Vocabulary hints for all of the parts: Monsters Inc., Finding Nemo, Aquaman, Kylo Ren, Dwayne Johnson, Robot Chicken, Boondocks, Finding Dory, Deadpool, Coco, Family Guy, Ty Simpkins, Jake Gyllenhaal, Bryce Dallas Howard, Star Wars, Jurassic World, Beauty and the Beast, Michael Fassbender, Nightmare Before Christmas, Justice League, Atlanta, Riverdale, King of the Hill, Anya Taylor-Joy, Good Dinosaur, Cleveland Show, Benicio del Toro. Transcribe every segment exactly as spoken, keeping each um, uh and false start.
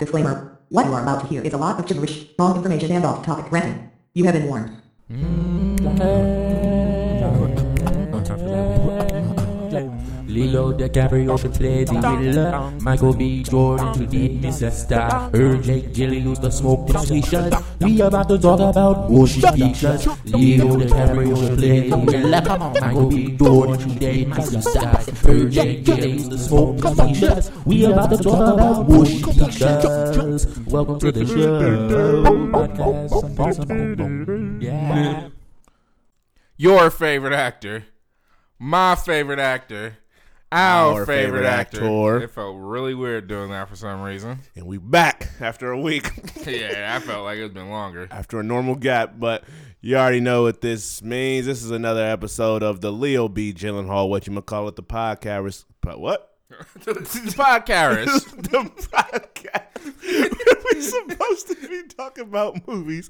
Disclaimer. What you are about to hear is a lot of gibberish, wrong information, and off-topic ranting. You have been warned. Lilo DiCaprio should play the villain. Michael B. Jordan should be Mister Star. Her Jake Gyllenhaal the smoke station. We about to talk about motion pictures. Lilo DiCaprio should play the villain. Michael B. Jordan should be Mister Star. Her Jake Gyllenhaal the smoke stations. We about to talk about motion pictures. Welcome to the show. Yeah. Your favorite actor. My favorite actor. Our, Our favorite, favorite actor. actor. It felt really weird doing that for some reason. And we back after a week. Yeah, I felt like it's been longer. After a normal gap, but you already know what this means. This is another episode of the Leo B. Gyllenhaal, what you might call it, the podcast. What? the, the podcast. the podcast. We're supposed to be talking about movies,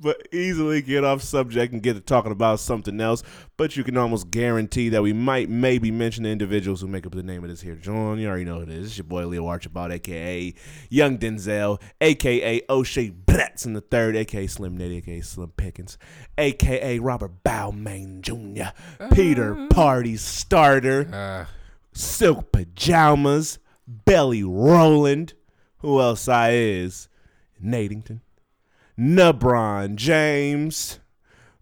but easily get off subject and get to talking about something else. But you can almost guarantee that we might maybe mention the individuals who make up the name of this here. John, you already know who it is. It's your boy Leo Archibald, a k a. Young Denzel, a k a. O'Shea Bratz in the third, a k a. Slim Nitty, a k a. Slim Pickens, a k a. Robert Balmain Junior, uh-huh. Peter Party Starter, uh. Silk Pajamas, Belly Roland. Who else I is? Nadington. LeBron James.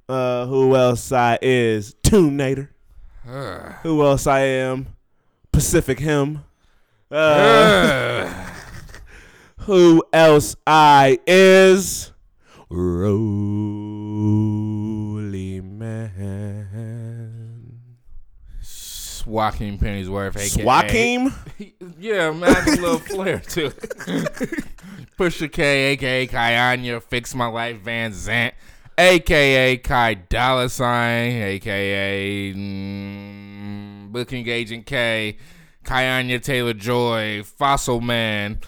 Uh, who else I is? Toon Nader. Uh. Who else I am? Pacific Him. Uh, uh. Who else I is? Rolly Man. Joaquin Pennyworth, a k a. Joaquin? Yeah, man, I had a little flair to it. Pusha K, a k a. Kayanya, Fix My Life Van Zant, a k a. Kai Dollar Sign, a k a. Mm, Booking Agent K, Kayanya Taylor-Joy, Fossil Man,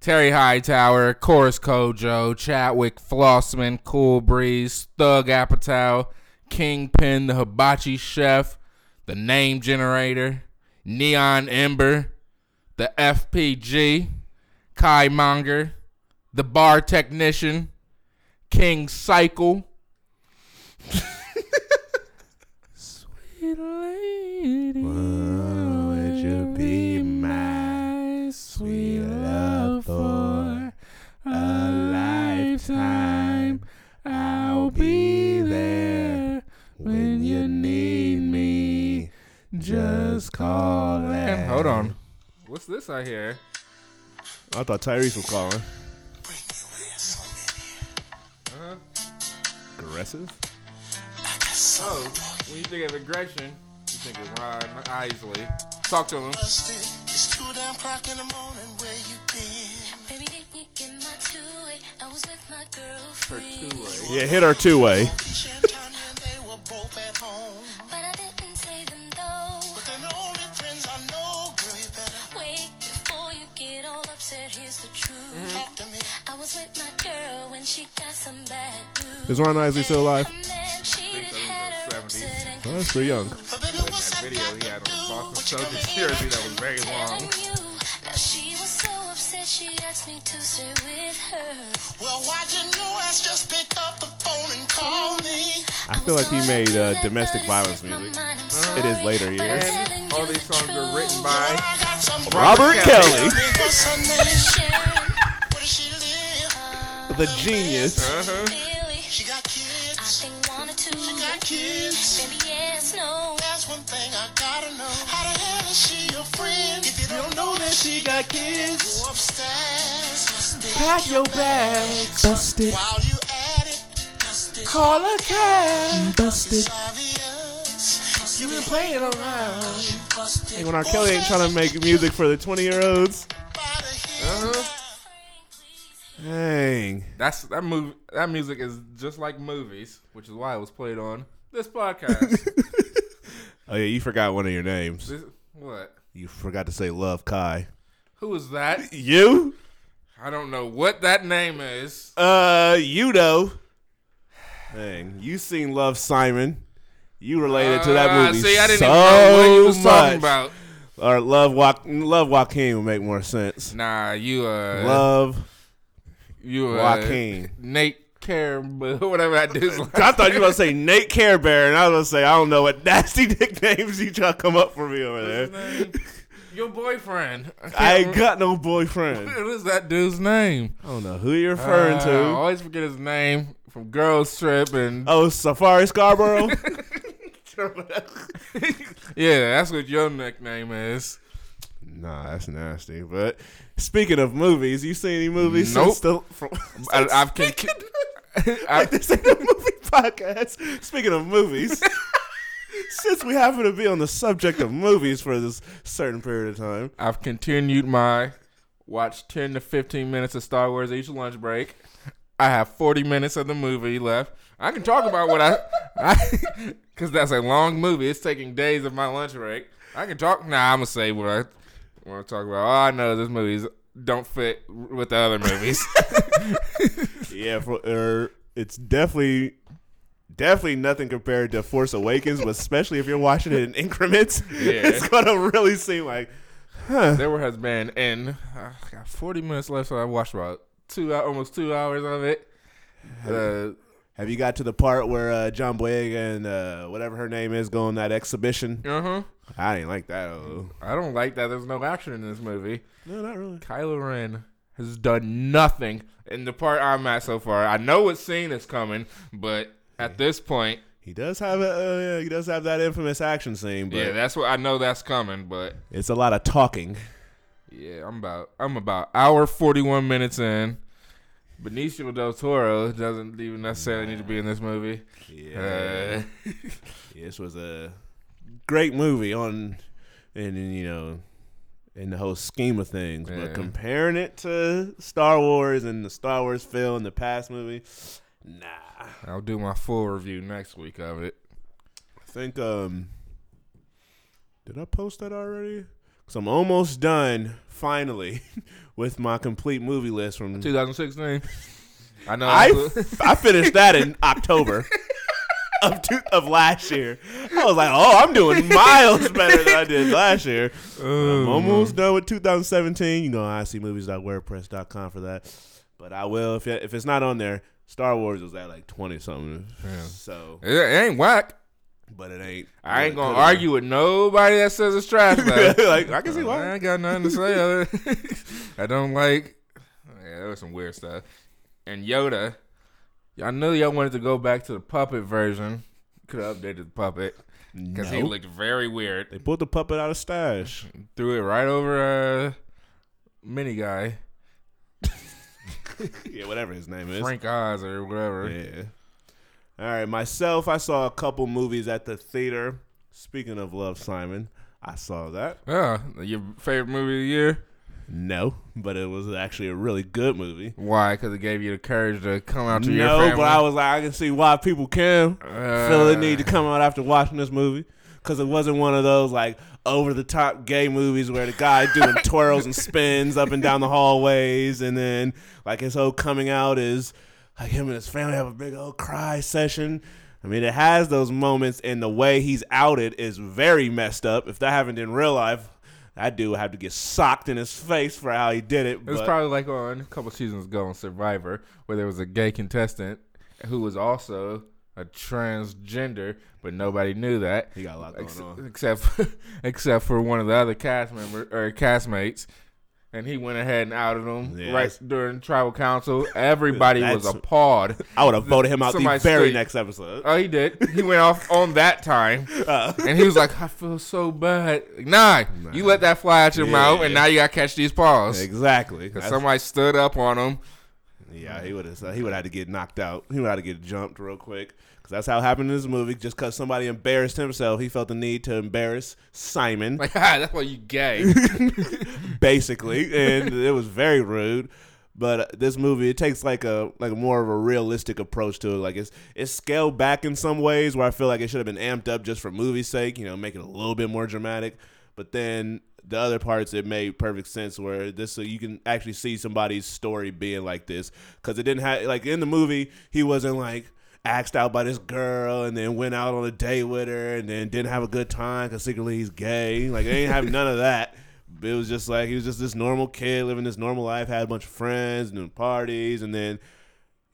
Terry Hightower, Chorus Kojo, Chadwick Flossman, Cool Breeze, Thug Apatow, Kingpin, the Hibachi Chef, the Name Generator, Neon Ember, the F P G, Kai Monger, the Bar Technician, King Cycle, Sweet Lady, would you be my sweet love for a lifetime? I'll be there when you need me. Just call it. Hold on. What's this I hear? I thought Tyrese was calling. Uh-huh. Aggressive? Oh, when you think of aggression, you think of Rod Isley. Talk to him. It's two down clock in the morning. Where you been? Baby, did you get my two-way? I was with my girlfriend. Her two-way. Yeah, hit her two-way. They were both at home. But I didn't say them. Is Ron Isley still alive? I think so, in the seventies. Oh, that's pretty young. In that video he had on Boston Celtics jersey that was very long. She was so upset she asked me to stay with her. Well, why didn't you ask? Just pick up the phone and call me. I feel like he made uh, domestic violence music. Uh, it is later years. And all these songs were written by Robert, Robert Kelly. The genius. Uh-huh. She got kids. I think one or two. She got kids. Baby, yes, no. That's one thing I gotta know. How the hell is she your friend? If you don't know that she got kids, go upstairs. Pack your bags. Bust it. While you at it, call a cab. Bust it. You been playing around. And when R. Kelly ain't trying to make music for the twenty-year-olds. Uh-huh. Dang, that's that movie. That music is just like movies, which is why it was played on this podcast. Oh yeah, you forgot one of your names. This, what? You forgot to say Love Kai. Who is that? You? I don't know what that name is. Uh, you know. Dang, you seen Love Simon? You related uh, to that movie? See, I didn't so even know what he was much. talking about. Or Love Joaquin. Love Joaquin would make more sense. Nah, you uh, Love. You uh, Joaquin. Nate Care, whatever I dislike. I thought you were going to say Nate Care Bear, and I was going to say, I don't know what nasty nicknames you try to come up for me over there. Your boyfriend. I, I ain't remember. Got no boyfriend. What is that dude's name? I don't know who you're referring uh, to. I always forget his name from Girls Trip and oh, Safari Scarborough. Yeah, that's what your nickname is. Nah, that's nasty. But speaking of movies, you seen any movies? Nope. Since the, from, since I, I've speaking, can, I, like this ain't a movie podcast. Speaking of movies. Since we happen to be on the subject of movies for this certain period of time, I've continued my watch ten to fifteen minutes of Star Wars each lunch break. I have forty minutes of the movie left. I can talk about what I... Because that's a long movie. It's taking days of my lunch break. I can talk... Nah, I'm going to say what I want to talk about. All I know is this movies don't fit with the other movies. Yeah, for, er, it's definitely... Definitely nothing compared to Force Awakens, but especially if you're watching it in increments, yeah. It's going to really seem like, huh. There has been, and I got forty minutes left, so I watched about two, almost two hours of it. Have, uh, have you got to the part where uh, John Boyega and uh, whatever her name is go on that exhibition? Uh-huh. I didn't like that. Oh. I don't like that. There's no action in this movie. No, not really. Kylo Ren has done nothing in the part I'm at so far. I know what scene is coming, but... At this point, he does have a uh, yeah, he does have that infamous action scene. But yeah, that's what I know that's coming. But it's a lot of talking. Yeah, I'm about I'm about hour forty-one minutes in. Benicio del Toro doesn't even necessarily need to be in this movie. Yeah, uh, yeah, this was a great movie on, and, and you know, in the whole scheme of things. Yeah. But comparing it to Star Wars and the Star Wars film, the past movie. Nah. I'll do my full review next week of it. I think, um, did I post that already? Because I'm almost done, finally, with my complete movie list from twenty sixteen. I know. I, I finished that in October of, two, of last year. I was like, oh, I'm doing miles better than I did last year. Um, I'm almost done with twenty seventeen. You know, I C movies dot wordpress dot com for that. But I will, if if it's not on there, Star Wars was at like twenty something, yeah. So it, it ain't whack, but it ain't. I ain't gonna argue with nobody that says it's trash. Like, like I can see why. I ain't got nothing to say. Other, I don't like. Yeah, there was some weird stuff. And Yoda, I knew y'all wanted to go back to the puppet version. Could have updated the puppet because no. He looked very weird. They pulled the puppet out of stash, threw it right over uh, Mini Guy. Yeah, whatever his name is. Frank Oz or whatever. Yeah. All right, myself, I saw a couple movies at the theater. Speaking of Love, Simon, I saw that. Yeah, oh, your favorite movie of the year? No, but it was actually a really good movie. Why? Because it gave you the courage to come out to no, your family? No, but I was like, I can see why people can uh, feel the need to come out after watching this movie. Because it wasn't one of those, like, over-the-top gay movies where the guy doing twirls and spins up and down the hallways. And then, like, his whole coming out is, like, him and his family have a big old cry session. I mean, it has those moments, and the way he's outed is very messed up. If that happened in real life, that dude would have to get socked in his face for how he did it. It was probably like on a couple seasons ago on Survivor, where there was a gay contestant who was also... a transgender, but nobody knew that. He got a lot going ex- on, except for, except for one of the other cast member or castmates, and he went ahead and outed him yeah, right during tribal council. Everybody was appalled. I would have voted him out the very next episode. Oh, he did. He went off on that time, uh, and he was like, "I feel so bad." Nah, nah. You let that fly out your yeah, mouth, and now you gotta catch these paws. Exactly, because somebody stood up on him. Yeah, he would have. Uh, he would have to get knocked out. He would have to get jumped real quick. Cause that's how it happened in this movie. Just cause somebody embarrassed himself, he felt the need to embarrass Simon. Like, ah, that's why you gay, basically. And it was very rude. But uh, this movie, it takes like a like more of a realistic approach to it. Like it's it's scaled back in some ways where I feel like it should have been amped up just for movie's sake. You know, make it a little bit more dramatic. But then the other parts, it made perfect sense where this, so you can actually see somebody's story being like this. Because it didn't have, like in the movie, he wasn't like axed out by this girl and then went out on a date with her and then didn't have a good time because secretly he's gay. Like they didn't have none of that. it was just like he was just this normal kid living this normal life, had a bunch of friends, doing parties, and then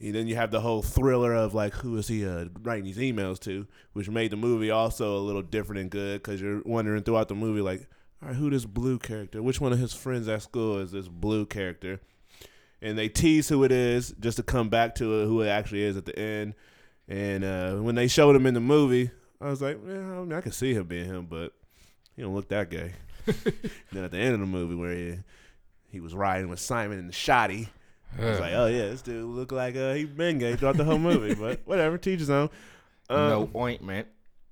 and then you have the whole thriller of like who is he uh, writing these emails to, which made the movie also a little different and good because you're wondering throughout the movie like, all right, who this blue character? Which one of his friends at school is this blue character? And they tease who it is just to come back to it, who it actually is at the end. And uh, when they showed him in the movie, I was like, man, I mean, I could see him being him, but he don't look that gay. Then at the end of the movie where he, he was riding with Simon and the shotty, I was like, oh, yeah, this dude look like uh, he been gay throughout the whole movie. But whatever, teach his own. Um, no ointment.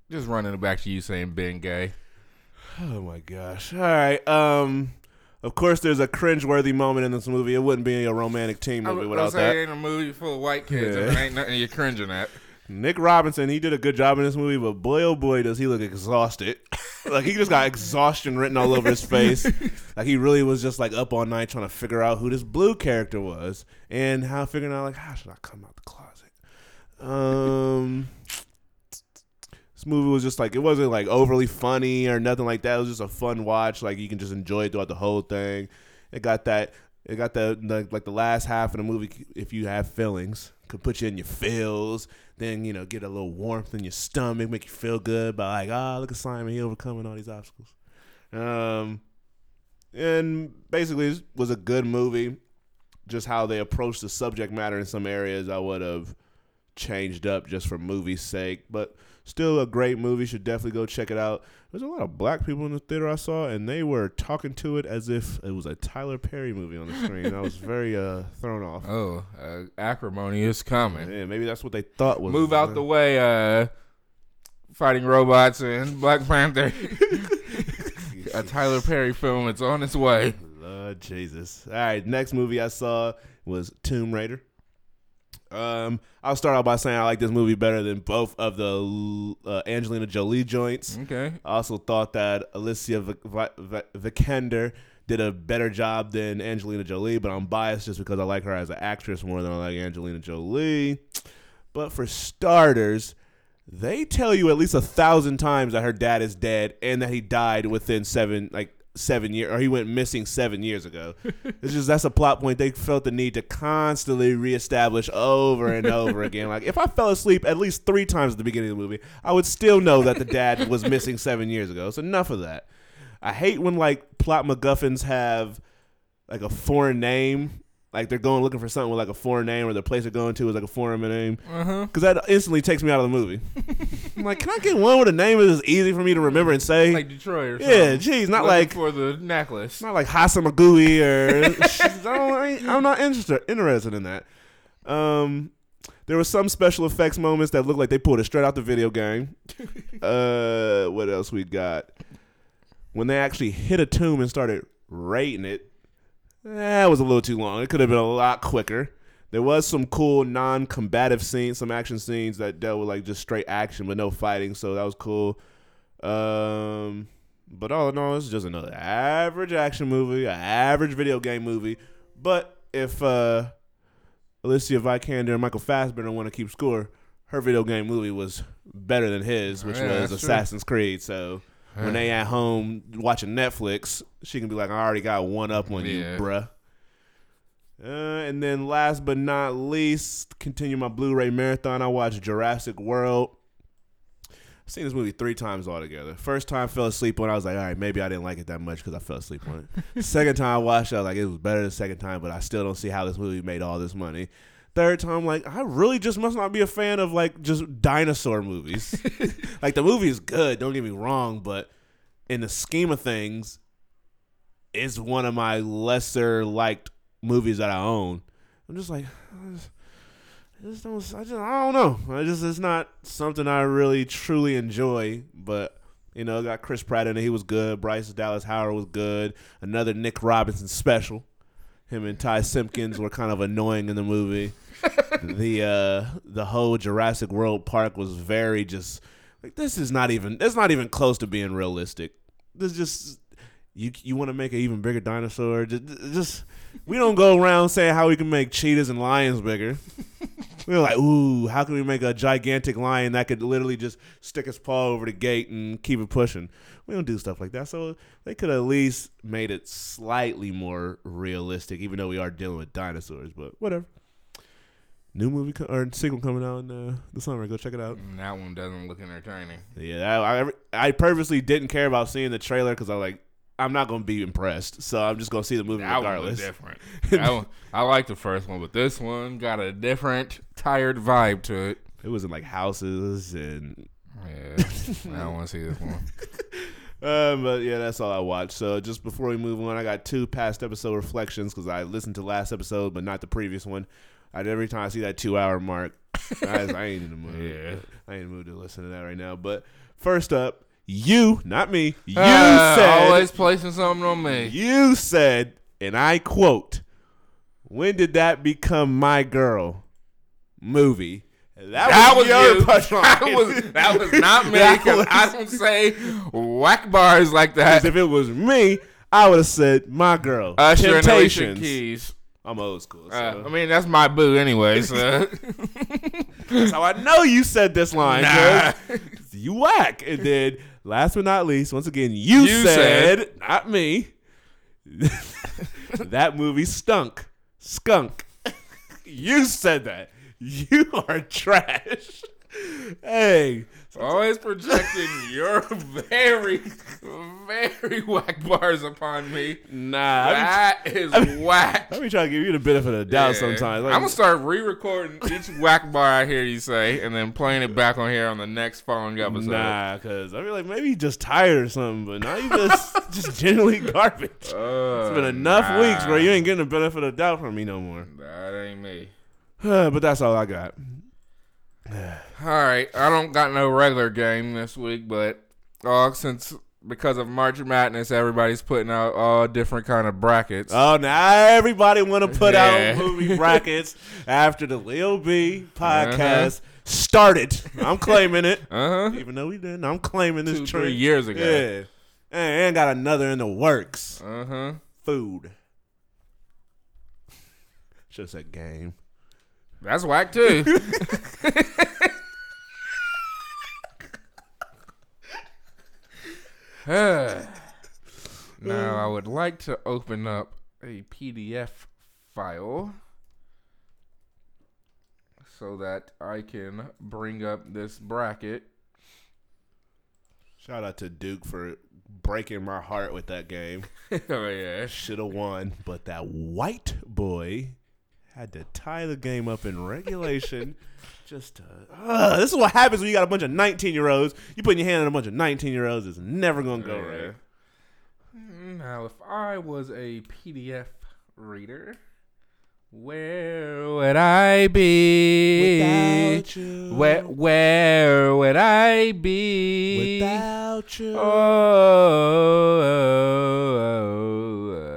Just running back to you saying been gay. Oh, my gosh. All right. Um, of course, there's a cringeworthy moment in this movie. It wouldn't be a romantic teen movie I, without I was that. I it ain't a movie full of white kids. Yeah. There ain't nothing you're cringing at. Nick Robinson, he did a good job in this movie, but boy, oh boy, does he look exhausted. Like, he just got exhaustion written all over his face. Like, he really was just, like, up all night trying to figure out who this blue character was and how figuring out, like, how should I come out the closet? Um... movie was just like, it wasn't like overly funny or nothing like that. It was just a fun watch. Like, you can just enjoy it throughout the whole thing. It got that, it got the, the like the last half of the movie, if you have feelings, could put you in your feels, then, you know, get a little warmth in your stomach, make you feel good by like, ah, oh, look at Simon, he overcoming all these obstacles. Um, and basically it was a good movie. Just how they approached the subject matter in some areas I would have changed up just for movie's sake, but still a great movie. Should definitely go check it out. There's a lot of black people in the theater I saw, and they were talking to it as if it was a Tyler Perry movie on the screen. I was very uh, thrown off. Oh, uh, acrimony is coming. Yeah, maybe that's what they thought was. Move out the way, uh, Fighting Robots and Black Panther. A Tyler Perry film. It's on its way. Lord Jesus. All right, next movie I saw was Tomb Raider. Um, I'll start out by saying I like this movie better than both of the uh, Angelina Jolie joints. Okay. I also thought that Alicia Vikander did a better job than Angelina Jolie, but I'm biased just because I like her as an actress more than I like Angelina Jolie. But for starters, they tell you at least a thousand times that her dad is dead and that he died within seven, like seven years, or he went missing seven years ago. It's just, that's a plot point they felt the need to constantly reestablish over and over again. Like, if I fell asleep at least three times at the beginning of the movie, I would still know that the dad was missing seven years ago. It's enough of that. I hate when, like, plot MacGuffins have, like, a foreign name. Like, they're going looking for something with, like, a foreign name, or the place they're going to is, like, a foreign name. Uh-huh. Because that instantly takes me out of the movie. I'm like, can I get one with a name that is easy for me to remember and say? Like Detroit or something. Yeah, geez, not like... for the necklace. Not like Hasamagui or... I don't, I ain't, I'm not interested, interested in that. Um, there were some special effects moments that looked like they pulled it straight out the video game. Uh, what else we got? When they actually hit a tomb and started raiding it, that was a little too long. It could have been a lot quicker. There was some cool non-combative scenes, some action scenes that dealt with like just straight action but no fighting, so that was cool. Um, but all in all, it's just another average action movie, an average video game movie. But if uh, Alicia Vikander and Michael Fassbender want to keep score, her video game movie was better than his, which yeah, was Assassin's true. Creed, so... When they at home watching Netflix, she can be like, I already got one up on you, yeah. bruh. Uh, and then last but not least, continue my Blu-ray marathon. I watched Jurassic World. I've seen this movie three times altogether. First time I fell asleep on it. I was like, all right, maybe I didn't like it that much because I fell asleep on it. Second time I watched it, I was like, it was better the second time, but I still don't see how this movie made all this money. Third time, I'm like, I really just must not be a fan of, like, just dinosaur movies. Like, the movie is good, don't get me wrong, but in the scheme of things, it's one of my lesser-liked movies that I own. I'm just like, I just, I just don't, I just, I don't know. I just, it's not something I really, truly enjoy, but, you know, got Chris Pratt in it, he was good. Bryce Dallas Howard was good. Another Nick Robinson special. Him and Ty Simpkins were kind of annoying in the movie. The uh, the whole Jurassic World park was very just like, this is not even that's not even close to being realistic. This just you you want to make an even bigger dinosaur. Just, just we don't go around saying how we can make cheetahs and lions bigger. We were like, ooh, how can we make a gigantic lion that could literally just stick his paw over the gate and keep it pushing? We don't do stuff like that. So they could have at least made it slightly more realistic, even though we are dealing with dinosaurs, but whatever. New movie co- or sequel coming out in uh, the summer. Go check it out. That one doesn't look entertaining. Yeah, I I, I purposely didn't care about seeing the trailer because I like I'm not gonna be impressed, so I'm just gonna see the movie that regardless. That one was different. One, I like the first one, but this one got a different tired vibe to it. It was in like houses and yeah, I don't want to see this one. Uh, but yeah, that's all I watched. So just before we move on, I got two past episode reflections because I listened to last episode, but not the previous one. I'd, every time I see that two-hour mark, I, I ain't in the mood. Yeah. I ain't in the mood to listen to that right now. But first up, you, not me, you uh, said. Always placing something on me. You said, and I quote, "When did that become my girl movie?" That, that was, was you. That was, that was not me. Because I don't say whack bars like that. Because if it was me, I would have said my girl. Usher and Alicia Keys. I'm old school. So. Uh, I mean, that's my boo anyway. So. That's how I know you said this line. Nah. You whack. And then, last but not least, once again, you, you said, said, not me, that movie stunk. Skunk. You said that. You are trash. Hey. Always projecting your very, very whack bars upon me. Nah. That I be, is I be, whack. Let me try to give you the benefit of the doubt yeah. sometimes. Like, I'm going to start re-recording each whack bar I hear you say and then playing it back on here on the next following episode. Nah, because I feel like maybe you're just tired or something, but now you just just generally garbage. Uh, it's been enough nah. weeks where you ain't getting the benefit of the doubt from me no more. That ain't me. But that's all I got. Alright, I don't got no regular game this week, but uh, since because of March Madness, everybody's putting out all different kind of brackets. Oh, now everybody want to put yeah. out movie brackets after the Lil B podcast uh-huh. started. I'm claiming it. Uh-huh. Even though we didn't, I'm claiming this Two, three years ago. Yeah. And got another in the works. Uh-huh. Food. Just a game. That's whack too. uh, now I would like to open up a P D F file so that I can bring up this bracket. Shout out to Duke for breaking my heart with that game. Oh yeah, should have won, but that white boy had to tie the game up in regulation. Just to, uh, this is what happens when you got a bunch of nineteen-year-olds. You putting your hand on a bunch of nineteen-year-olds, it's never going to go yeah. right. Now, if I was a P D F reader, where would I be? Without you. Where, where would I be? Without you. Oh, oh, oh, oh.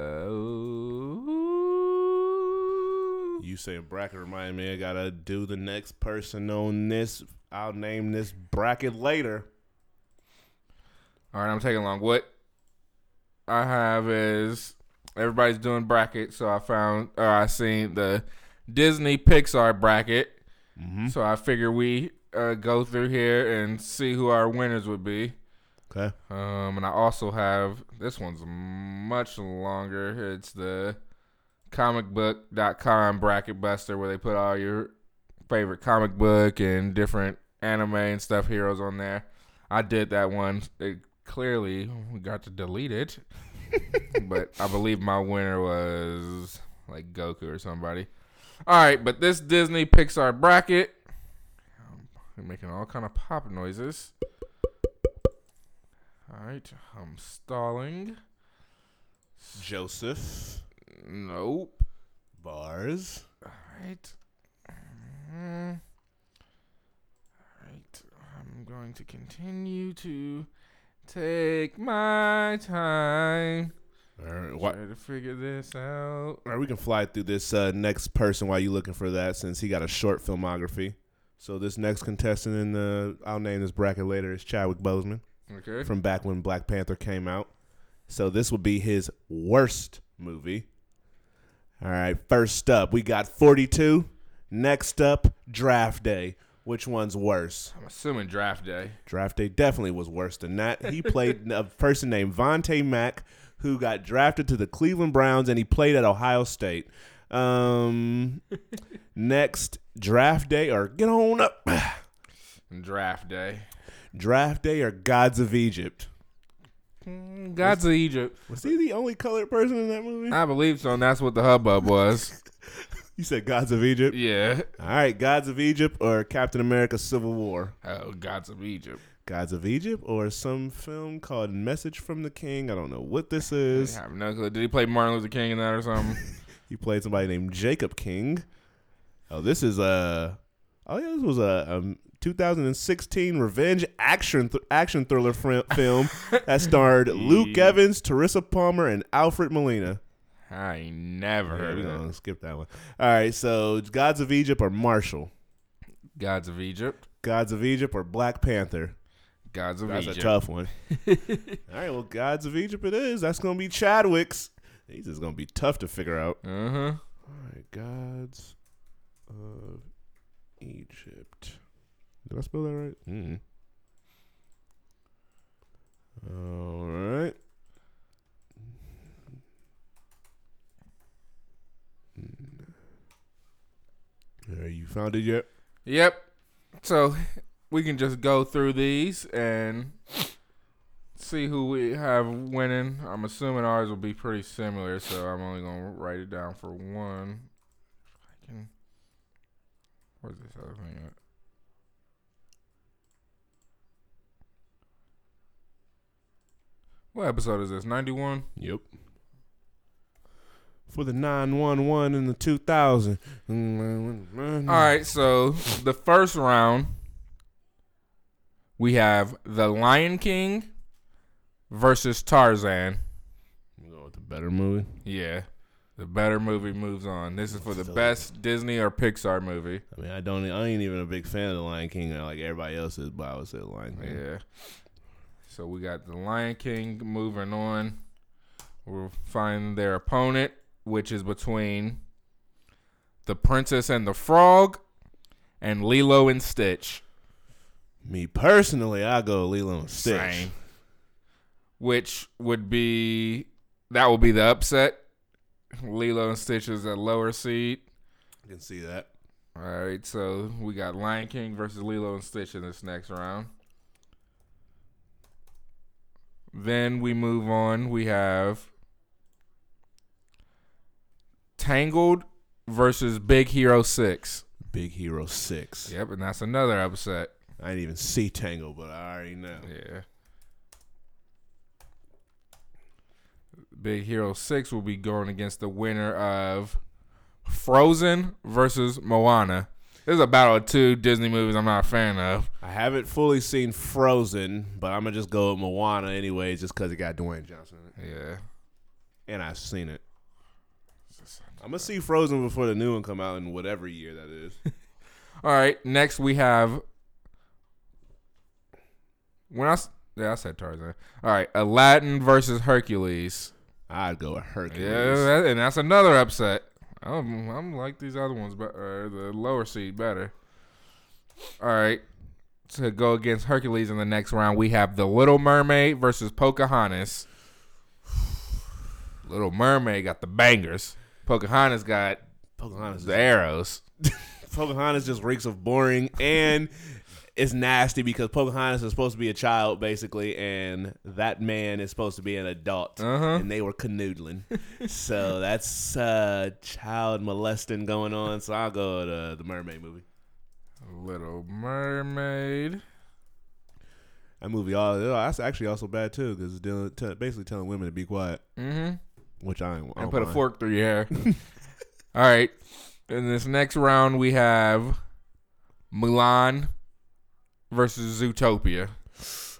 Saying bracket reminded me I gotta do the next person on this. I'll name this bracket later. All right, I'm taking along. What I have is everybody's doing brackets, so I found or I seen the Disney Pixar bracket. Mm-hmm. So I figure we uh, go through here and see who our winners would be. Okay. Um, and I also have this one's much longer. It's the comic book dot com bracket buster where they put all your favorite comic book and different anime and stuff heroes on there. I did that one. It clearly got to delete it. But I believe my winner was like Goku or somebody. Alright, but this Disney Pixar bracket, I'm making all kind of pop noises. Alright, I'm stalling. Joseph. Nope. Bars. All right. Mm-hmm. All right. I'm going to continue to take my time. All right. Wh- Try to figure this out. All right. We can fly through this uh, next person while you're looking for that, since he got a short filmography. So this next contestant in the I'll name this bracket later is Chadwick Boseman. Okay. From back when Black Panther came out. So this would be his worst movie. All right, first up, we got forty-two Next up, Draft Day. Which one's worse? I'm assuming Draft Day. Draft Day definitely was worse than that. He played a person named Vontae Mack, who got drafted to the Cleveland Browns, and he played at Ohio State. Um, next, Draft Day or Get On Up. Draft Day. Draft Day or Gods of Egypt. Gods was, of Egypt. Was he the only colored person in that movie? I believe so, and that's what the hubbub was. You said Gods of Egypt? Yeah. All right, Gods of Egypt or Captain America Civil War? Oh, Gods of Egypt. Gods of Egypt or some film called Message from the King. I don't know what this is. I have no clue. Did he play Martin Luther King in that or something? He played somebody named Jacob King. Oh, this is a... Oh, yeah, this was a... Um, two thousand sixteen revenge action th- action thriller fr- film that starred Luke Evans, Teresa Palmer, and Alfred Molina. I never heard yeah, we're gonna skip that one. All right, so Gods of Egypt or Marshall? Gods of Egypt. Gods of Egypt or Black Panther? Gods of That's Egypt. That's a tough one. All right, well, Gods of Egypt it is. That's going to be Chadwick's. These is going to be tough to figure out. Uh-huh. All right, Gods of Egypt. Did I spell that right? Mm. All right. Are you found it yet? Yep. So we can just go through these and see who we have winning. I'm assuming ours will be pretty similar, so I'm only going to write it down for one. If I can. Where's this other thing at? What episode is this? ninety-one? Yep. For the nine one one and the two thousand. All right, so the first round, we have The Lion King versus Tarzan. We're going with the better movie? Yeah. The better movie moves on. This is for the best Disney or Pixar movie. I mean, I don't. I ain't even a big fan of The Lion King like everybody else is, but I would say The Lion King. Yeah. So we got The Lion King moving on. We'll find their opponent, which is between The Princess and the Frog and Lilo and Stitch. Me personally, I go Lilo and Stitch. Same. Which would be, that would be the upset. Lilo and Stitch is a lower seed. I can see that. All right, so we got Lion King versus Lilo and Stitch in this next round. Then we move on. We have Tangled versus Big Hero six. Big Hero six. Yep, and that's another upset. I didn't even see Tangled, but I already know. Yeah. Big Hero six will be going against the winner of Frozen versus Moana. This is a battle of two Disney movies I'm not a fan of. I haven't fully seen Frozen, but I'm going to just go with Moana anyway, just because it got Dwayne Johnson. Yeah. And I've seen it. I'm going to see Frozen before the new one come out in whatever year that is. All right. Next, we have... When I... Yeah, I said Tarzan. All right. Aladdin versus Hercules. I'd go with Hercules. Yeah, and that's another upset. I'm, I'm like these other ones, but uh, the lower seed better. All right. To go against Hercules in the next round, we have The Little Mermaid versus Pocahontas. Little Mermaid got the bangers. Pocahontas got Pocahontas the arrows. Pocahontas just reeks of boring, and it's nasty because Pocahontas is supposed to be a child, basically, and that man is supposed to be an adult, uh-huh. and they were canoodling. So that's uh, child molesting going on, so I'll go to uh, the Mermaid movie. Little Mermaid. That movie, all that's actually also bad, too, because it's dealing, t- basically telling women to be quiet, mm-hmm. which I ain't. And put mind. A fork through your hair. All right. In this next round, we have Mulan versus Zootopia.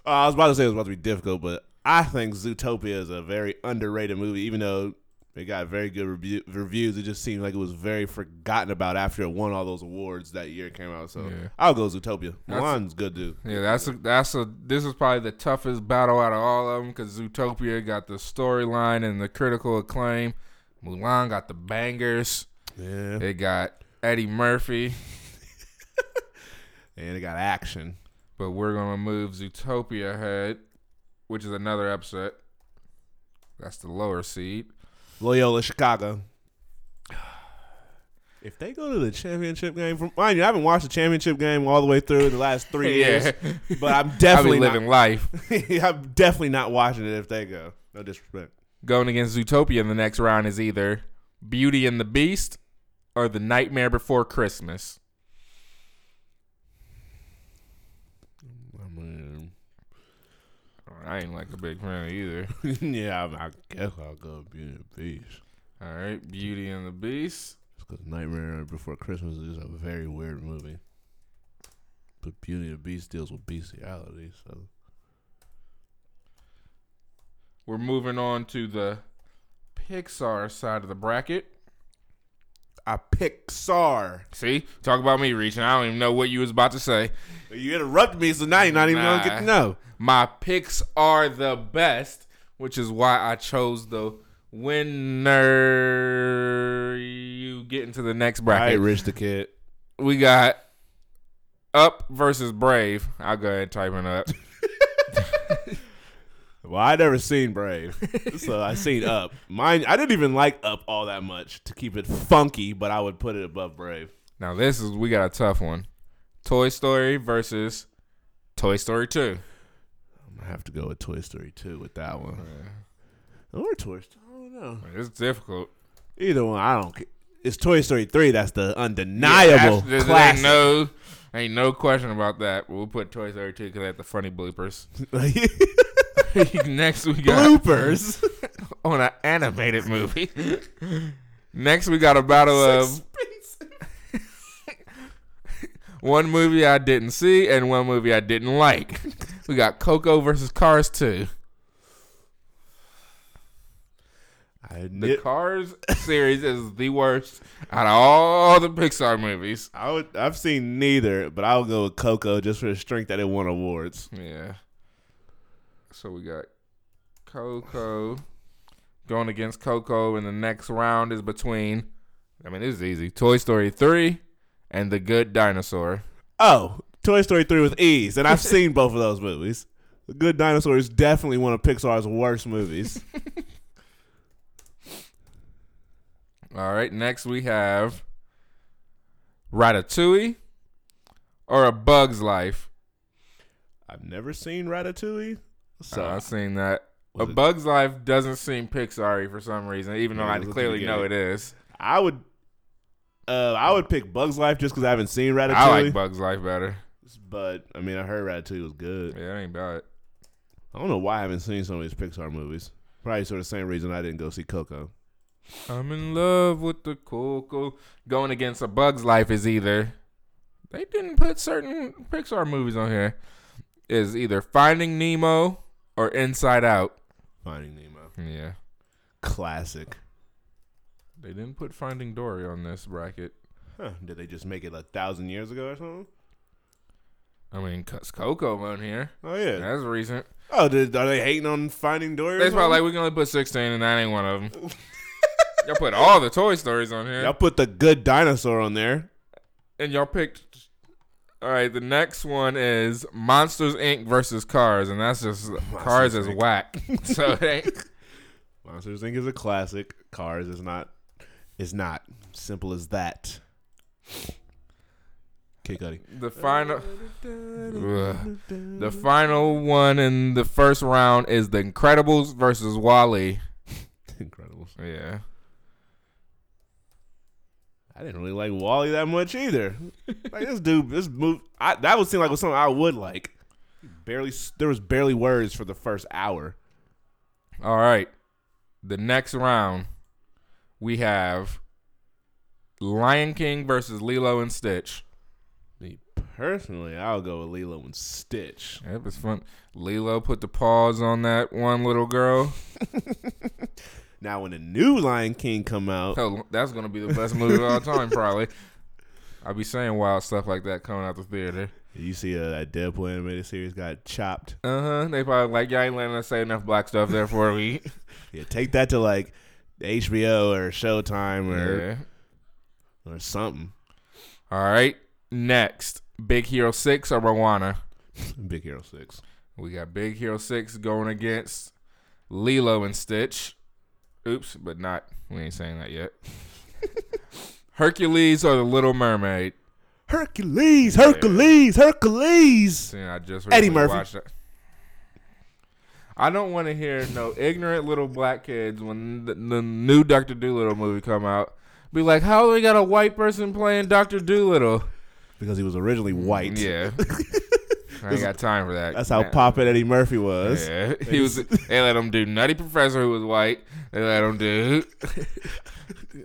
Uh, I was about to say it was about to be difficult, but I think Zootopia is a very underrated movie, even though it got very good rebu- reviews. It just seemed like it was very forgotten about after it won all those awards that year it came out. So yeah. I'll go Zootopia. Mulan's good, dude. Yeah, that's a, that's a. This is probably the toughest battle out of all of them because Zootopia got the storyline and the critical acclaim. Mulan got the bangers. Yeah, it got Eddie Murphy. And it got action. But we're going to move Zootopia ahead, which is another upset. That's the lower seed. Loyola Chicago. If they go to the championship game, from mind you, I haven't watched the championship game all the way through the last three yeah. years. But I'm definitely living not, life. I'm definitely not watching it if they go. No disrespect. Going against Zootopia in the next round is either Beauty and the Beast or The Nightmare Before Christmas. I ain't like a big fan either. yeah, I, mean, I guess I'll go Beauty and the Beast. All right, Beauty and the Beast. Because Nightmare Before Christmas is a very weird movie. But Beauty and the Beast deals with bestiality, so. We're moving on to the Pixar side of the bracket. A Pixar. See? Talk about me reaching. I don't even know what you was about to say. You interrupted me, so now you're not even nah. going to get to know. My picks are the best, which is why I chose the winner. You get into the next bracket. All right, Rich the Kid. We got Up versus Brave. I'll go ahead and type in Up. Well, I never seen Brave, so I seen Up. Mine, I didn't even like Up all that much to keep it funky, but I would put it above Brave. Now, this is, we got a tough one. Toy Story versus Toy Story two. I'm going to have to go with Toy Story two with that one. Yeah. Or Toy Story, I don't know. It's difficult. Either one, I don't care. It's Toy Story three, that's the undeniable yeah, that's, classic. Ain't no, ain't no question about that. We'll put Toy Story two because they have the funny bloopers. Next we got bloopers on an animated movie. Next we got a battle of one movie I didn't see and one movie I didn't like. We got Coco versus Cars two. I the it. Cars series is the worst out of all the Pixar movies. I would, I've seen neither, but I'll go with Coco just for the strength that it won awards. Yeah. So we got Coco going against Coco, and the next round is between, I mean, this is easy, Toy Story three and The Good Dinosaur. Oh, Toy Story three with ease, and I've seen both of those movies. The Good Dinosaur is definitely one of Pixar's worst movies. All right, next we have Ratatouille or A Bug's Life. I've never seen Ratatouille. So uh, I've seen that. A it, Bug's Life doesn't seem Pixar-y for some reason, even though I clearly know it is. I would, uh, I would pick Bug's Life just because I haven't seen Ratatouille. I like Bug's Life better, but I mean, I heard Ratatouille was good. Yeah, that ain't bad. I don't know why I haven't seen some of these Pixar movies. Probably sort of the same reason I didn't go see Coco. I'm in love with the Coco. Going against A Bug's Life is either. They didn't put certain Pixar movies on here. Is either Finding Nemo or Inside Out. Finding Nemo. Yeah. Classic. They didn't put Finding Dory on this bracket. Huh. Did they just make it a thousand years ago or something? I mean, cause Coco on here. Oh, yeah. That's recent. Oh, did, are they hating on Finding Dory or That's something? Probably like, we can only put sixteen and that ain't one of them. Y'all put all the Toy Stories on here. Y'all put The Good Dinosaur on there. And y'all picked... All right, the next one is Monsters Incorporated versus Cars, and that's just Monsters Cars Incorporated is whack. So hey. Monsters Incorporated is a classic. Cars is not. Is not simple as that. Okay, Cuddy. The final, the final one in the first round is the Incredibles versus Wall-E. Incredibles. Yeah. I didn't really like Wall-E that much either. Like this dude, this move, I, that would seem like it was something I would like. Barely, there was barely words for the first hour. All right, the next round we have Lion King versus Lilo and Stitch. Me personally, I'll go with Lilo and Stitch. It was fun. Lilo put the paws on that one little girl. Now, when the new Lion King come out... Oh, that's going to be the best movie of all time, probably. I'll be saying wild stuff like that coming out the theater. You see uh, that Deadpool animated series got chopped. Uh-huh. They probably like, y'all ain't letting us say enough black stuff there for a week. Yeah, take that to, like, H B O or Showtime or, yeah. or something. All right. Next, Big Hero six or Moana? Big Hero six. We got Big Hero six going against Lilo and Stitch. Oops, but not. We ain't saying that yet. Hercules or The Little Mermaid? Hercules, Hercules, Hercules. See, I just Eddie Murphy. Watched that. I don't want to hear no ignorant little black kids when the, the new Doctor Dolittle movie come out. Be like, how they got a white person playing Doctor Dolittle? Because he was originally white. Yeah. I ain't got time for that. That's how poppin' Eddie Murphy was. Yeah. He was. They let him do Nutty Professor, who was white. They let him do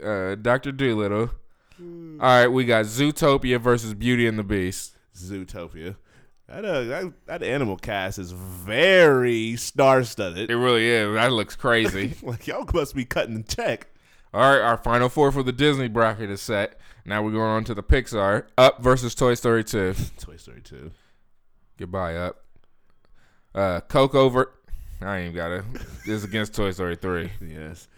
uh, Doctor Dolittle. All right, we got Zootopia versus Beauty and the Beast. Zootopia. That, uh, that, that animal cast is very star-studded. It really is. That looks crazy. Like, y'all must be cutting the check. All right, our final four for the Disney bracket is set. Now we're going on to the Pixar. Up versus Toy Story two. Toy Story two. Goodbye, Up. Uh, Coco ver- I ain't got it. It's against Toy Story three. Yes.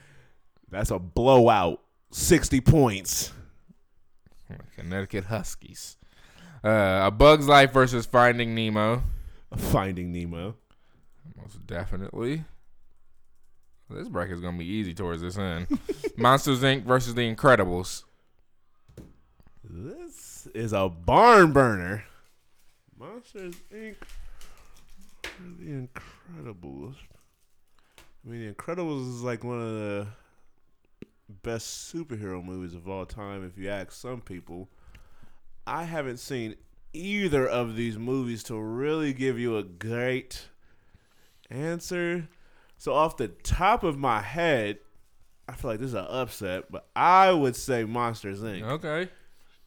That's a blowout. sixty points. Connecticut Huskies. Uh, a Bug's Life versus Finding Nemo. Finding Nemo. Most definitely. This bracket's going to be easy towards this end. Monsters, Incorporated versus The Incredibles. This is a barn burner. Monsters, Incorporated The Incredibles. I mean, The Incredibles is like one of the best superhero movies of all time, if you ask some people. I haven't seen either of these movies to really give you a great answer. So off the top of my head, I feel like this is an upset, but I would say Monsters, Incorporated. Okay.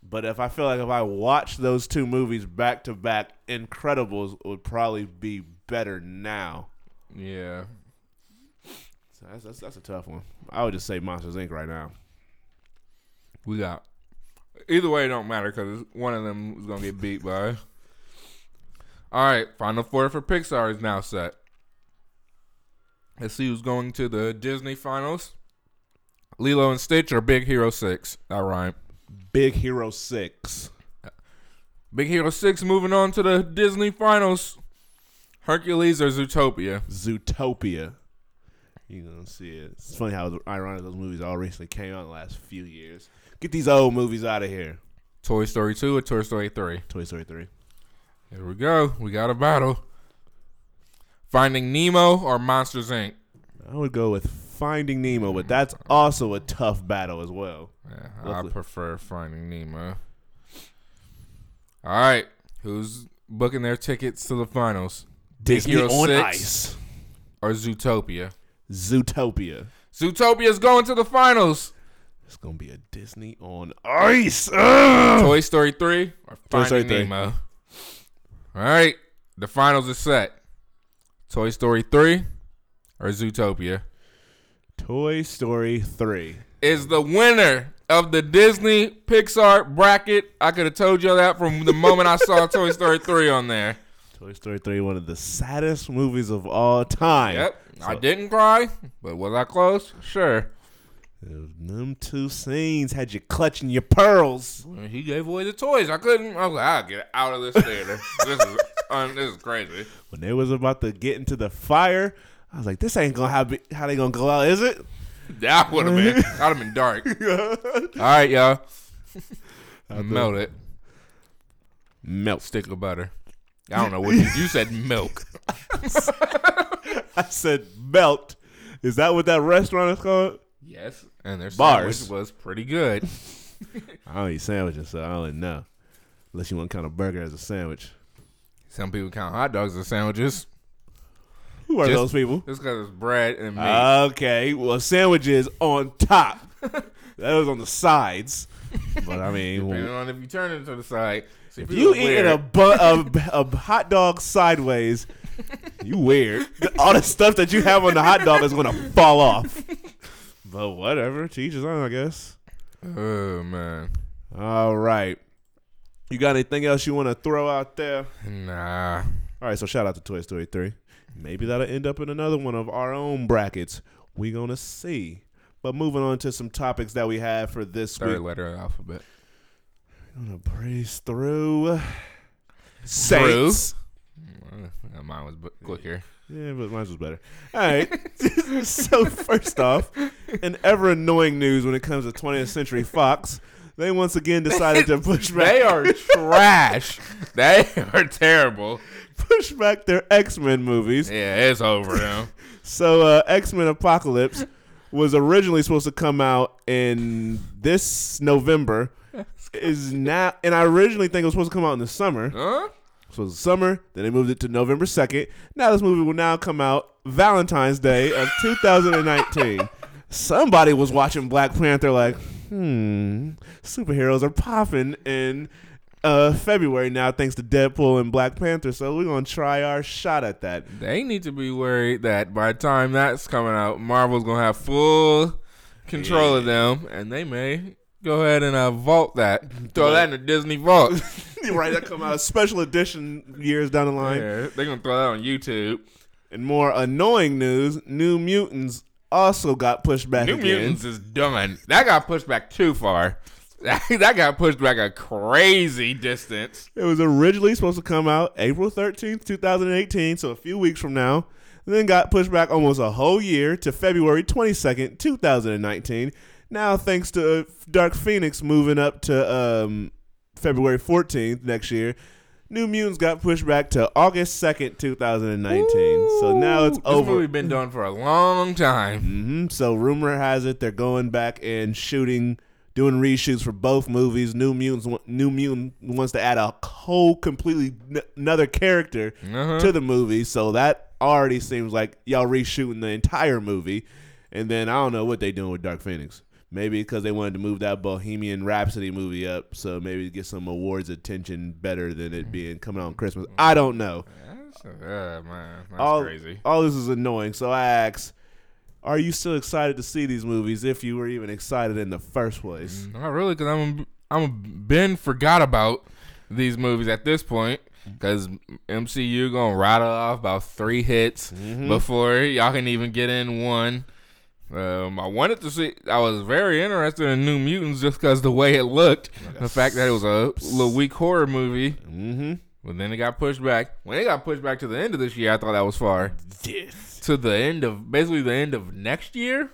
But if I feel like if I watched those two movies back to back, Incredibles would probably be better now. Yeah. So that's, that's that's a tough one. I would just say Monsters, Incorporated right now. We got. Either way, it don't matter because one of them is going to get beat by. All right, final four for Pixar is now set. Let's see who's going to the Disney finals. Lilo and Stitch or Big Hero six? That rhymed. Big Hero six. Big Hero six moving on to the Disney finals. Hercules or Zootopia? Zootopia. You're going to see it. It's funny how ironic those movies all recently came out in the last few years. Get these old movies out of here. Toy Story two or Toy Story three? Toy Story three. Here we go. We got a battle. Finding Nemo or Monsters, Incorporated? I would go with Finding Nemo, but that's also a tough battle as well. Yeah, I prefer Finding Nemo. All right. Who's booking their tickets to the finals? Disney on Ice or Zootopia? Zootopia. Zootopia's going to the finals. It's going to be a Disney on Ice. Ugh! Toy Story three or Finding Nemo? All right. The finals are set. Toy Story three or Zootopia? Toy Story three. Is the winner of the Disney Pixar bracket. I could have told you that from the moment I saw Toy Story three on there. Toy Story three, one of the saddest movies of all time. Yep. So, I didn't cry, but was I close? Sure. Them two scenes had you clutching your pearls. He gave away the toys. I couldn't. I was like, I'll get out of this theater. This is um, this is crazy. When they was about to get into the fire, I was like, this ain't gonna have how they gonna go out, is it? That would have been. That'd have been dark. All right, y'all. Melt it. Melt stick of butter. I don't know what you, you said. Milk. I said melt. Is that what that restaurant is called? Yes, and their Bars. Sandwich was pretty good. I don't eat sandwiches, so I don't know. Unless you want kind of burger as a sandwich. Some people count hot dogs as sandwiches. Who are just, those people? Just because it's bread and meat. Okay, well, sandwiches on top. That was on the sides. But I mean, depending well, on if you turn it to the side. So if you eat a, bu- a, a hot dog sideways, you weird. All the stuff that you have on the hot dog is going to fall off. But whatever. To each his own, I guess. Oh, man. All right. You got anything else you want to throw out there? Nah. All right, so shout out to Toy Story three. Maybe that'll end up in another one of our own brackets. We're going to see. But moving on to some topics that we have for this Third week. Third letter of the alphabet. I'm gonna breeze through. Saints. Through. Mine was quicker. Yeah, but mine was better. All right. So first off, in ever annoying news when it comes to twentieth Century Fox, they once again decided to push back. They are trash. They are terrible. Push back their X-Men movies. Yeah, it's over now. So uh, X-Men Apocalypse was originally supposed to come out in this November. Is now, and I originally think it was supposed to come out in the summer. Huh? So it was summer. Then they moved it to November second. Now this movie will now come out Valentine's Day of two thousand nineteen. Somebody was watching Black Panther like, hmm, superheroes are popping in uh, February now thanks to Deadpool and Black Panther. So we're going to try our shot at that. They need to be worried that by the time that's coming out, Marvel's going to have full control yeah. of them. And they may go ahead and uh, vault that. Throw that in the Disney vault. Right, that come out a special edition years down the line. Yeah, they're going to throw that on YouTube. And more annoying news, New Mutants also got pushed back New again. New Mutants is done. That got pushed back too far. That, that got pushed back a crazy distance. It was originally supposed to come out April thirteenth, twenty eighteen, so a few weeks from now. And then got pushed back almost a whole year to February twenty-second, twenty nineteen. Now, thanks to Dark Phoenix moving up to um, February fourteenth next year, New Mutants got pushed back to August second, twenty nineteen. Ooh, so now it's over. This movie's been done for a long time. Mm-hmm. So rumor has it they're going back and shooting, doing reshoots for both movies. New Mutants, New Mutant wants to add a whole completely n- another character uh-huh. to the movie. So that already seems like y'all reshooting the entire movie. And then I don't know what they doing with Dark Phoenix. Maybe because they wanted to move that Bohemian Rhapsody movie up, so maybe get some awards attention better than it being coming out on Christmas. I don't know. That's, uh, man, that's all, crazy. All this is annoying. So I ask, are you still excited to see these movies if you were even excited in the first place? Not really, because I'm I'm been forgot about these movies at this point. Because M C U going to rattle off about three hits mm-hmm. before y'all can even get in one. Um, I wanted to see. I was very interested in New Mutants just because the way it looked, like the fact that it was a little weak horror movie. Mm-hmm. But then it got pushed back. When it got pushed back to the end of this year, I thought that was far. Yes. To the end of basically the end of next year.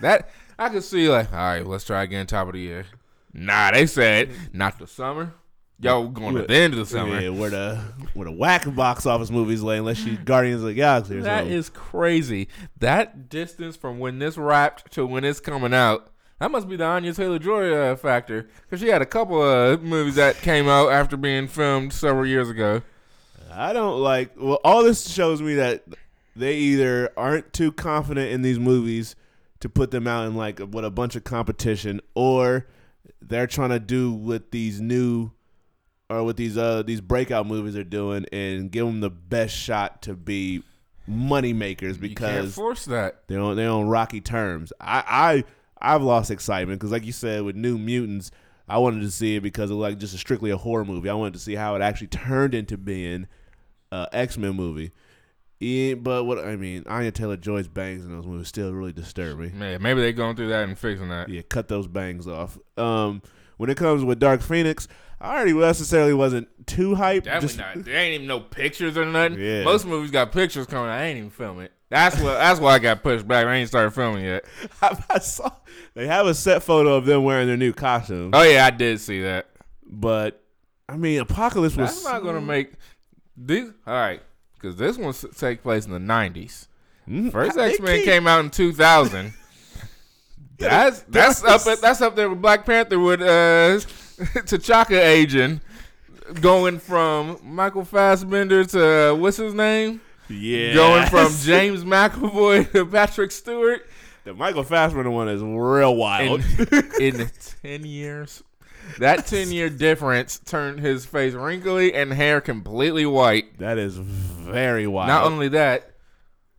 That I could see. Like, all right, let's try again. Top of the year. Nah, they said not the summer. Y'all going at the end of the summer. Yeah, where the where the whack box office movies lay, unless you Guardians of the Galaxy or that something. That is crazy. That distance from when this wrapped to when it's coming out, that must be the Anya Taylor-Joy uh, factor. Because she had a couple of movies that came out after being filmed several years ago. I don't like... Well, all this shows me that they either aren't too confident in these movies to put them out in like what a bunch of competition, or they're trying to do with these new... or what these uh these breakout movies are doing and give them the best shot to be money makers because you can't force that. They're on, they're on rocky terms. I, I, I've lost excitement because like you said with New Mutants, I wanted to see it because it was like just a strictly a horror movie. I wanted to see how it actually turned into being an X-Men movie. Yeah, but what I mean, Anya Taylor-Joy's bangs in those movies still really disturb me. Man, maybe they're going through that and fixing that. Yeah, cut those bangs off. Um, when it comes with Dark Phoenix, I already necessarily wasn't too hyped. Definitely just, not. There ain't even no pictures or nothing. Yeah. Most movies got pictures coming out. I ain't even film't. That's what. That's why I got pushed back. I ain't started filming yet. I, I saw they have a set photo of them wearing their new costume. Oh yeah, I did see that. But I mean, Apocalypse was. That's not gonna make these. All right, because this one take place in the nineties. First X-Men keep... came out in two thousand. That's that's up at, that's up there with Black Panther with uh, T'Chaka aging, going from Michael Fassbender to uh, what's his name? Yeah, going from James McAvoy to Patrick Stewart. The Michael Fassbender one is real wild. In, in ten years, that ten year difference turned his face wrinkly and hair completely white. That is very wild. Not only that.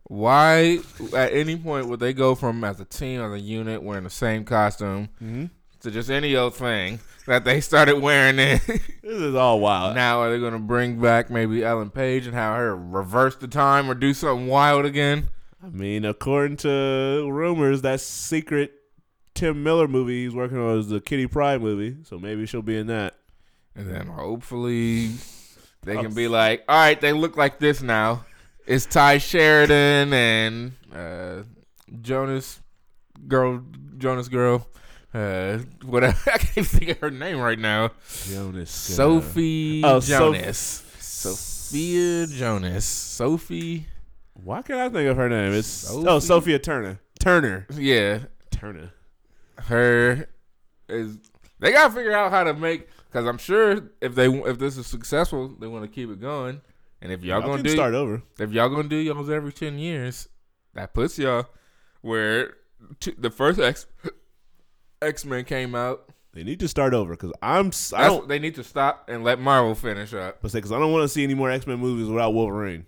Why, at any point, would they go from as a team, as a unit, wearing the same costume mm-hmm. to just any old thing that they started wearing in? This is all wild. Now, are they going to bring back maybe Ellen Page and have her reverse the time or do something wild again? I mean, according to rumors, that secret Tim Miller movie he's working on is the Kitty Pryde movie, so maybe she'll be in that. And then hopefully they can be like, all right, they look like this now. It's Ty Sheridan and uh, Jonas girl, Jonas girl, uh, whatever. I can't think of her name right now. Jonas, Sophie uh, Jonas, oh, Sof- Sophia Jonas, Sophie. Why can't I think of her name? It's Sophie? oh Sophia Turner. Turner, yeah, Turner. Her is. They gotta figure out how to make, because I'm sure if they if this is successful, they want to keep it going. And if y'all, y'all gonna do start over, if y'all gonna do y'all's every ten years, that puts y'all where t- the first X X-Men came out. They need to start over because I'm. I don't, they need to stop and let Marvel finish up. But because I don't want to see any more X-Men movies without Wolverine.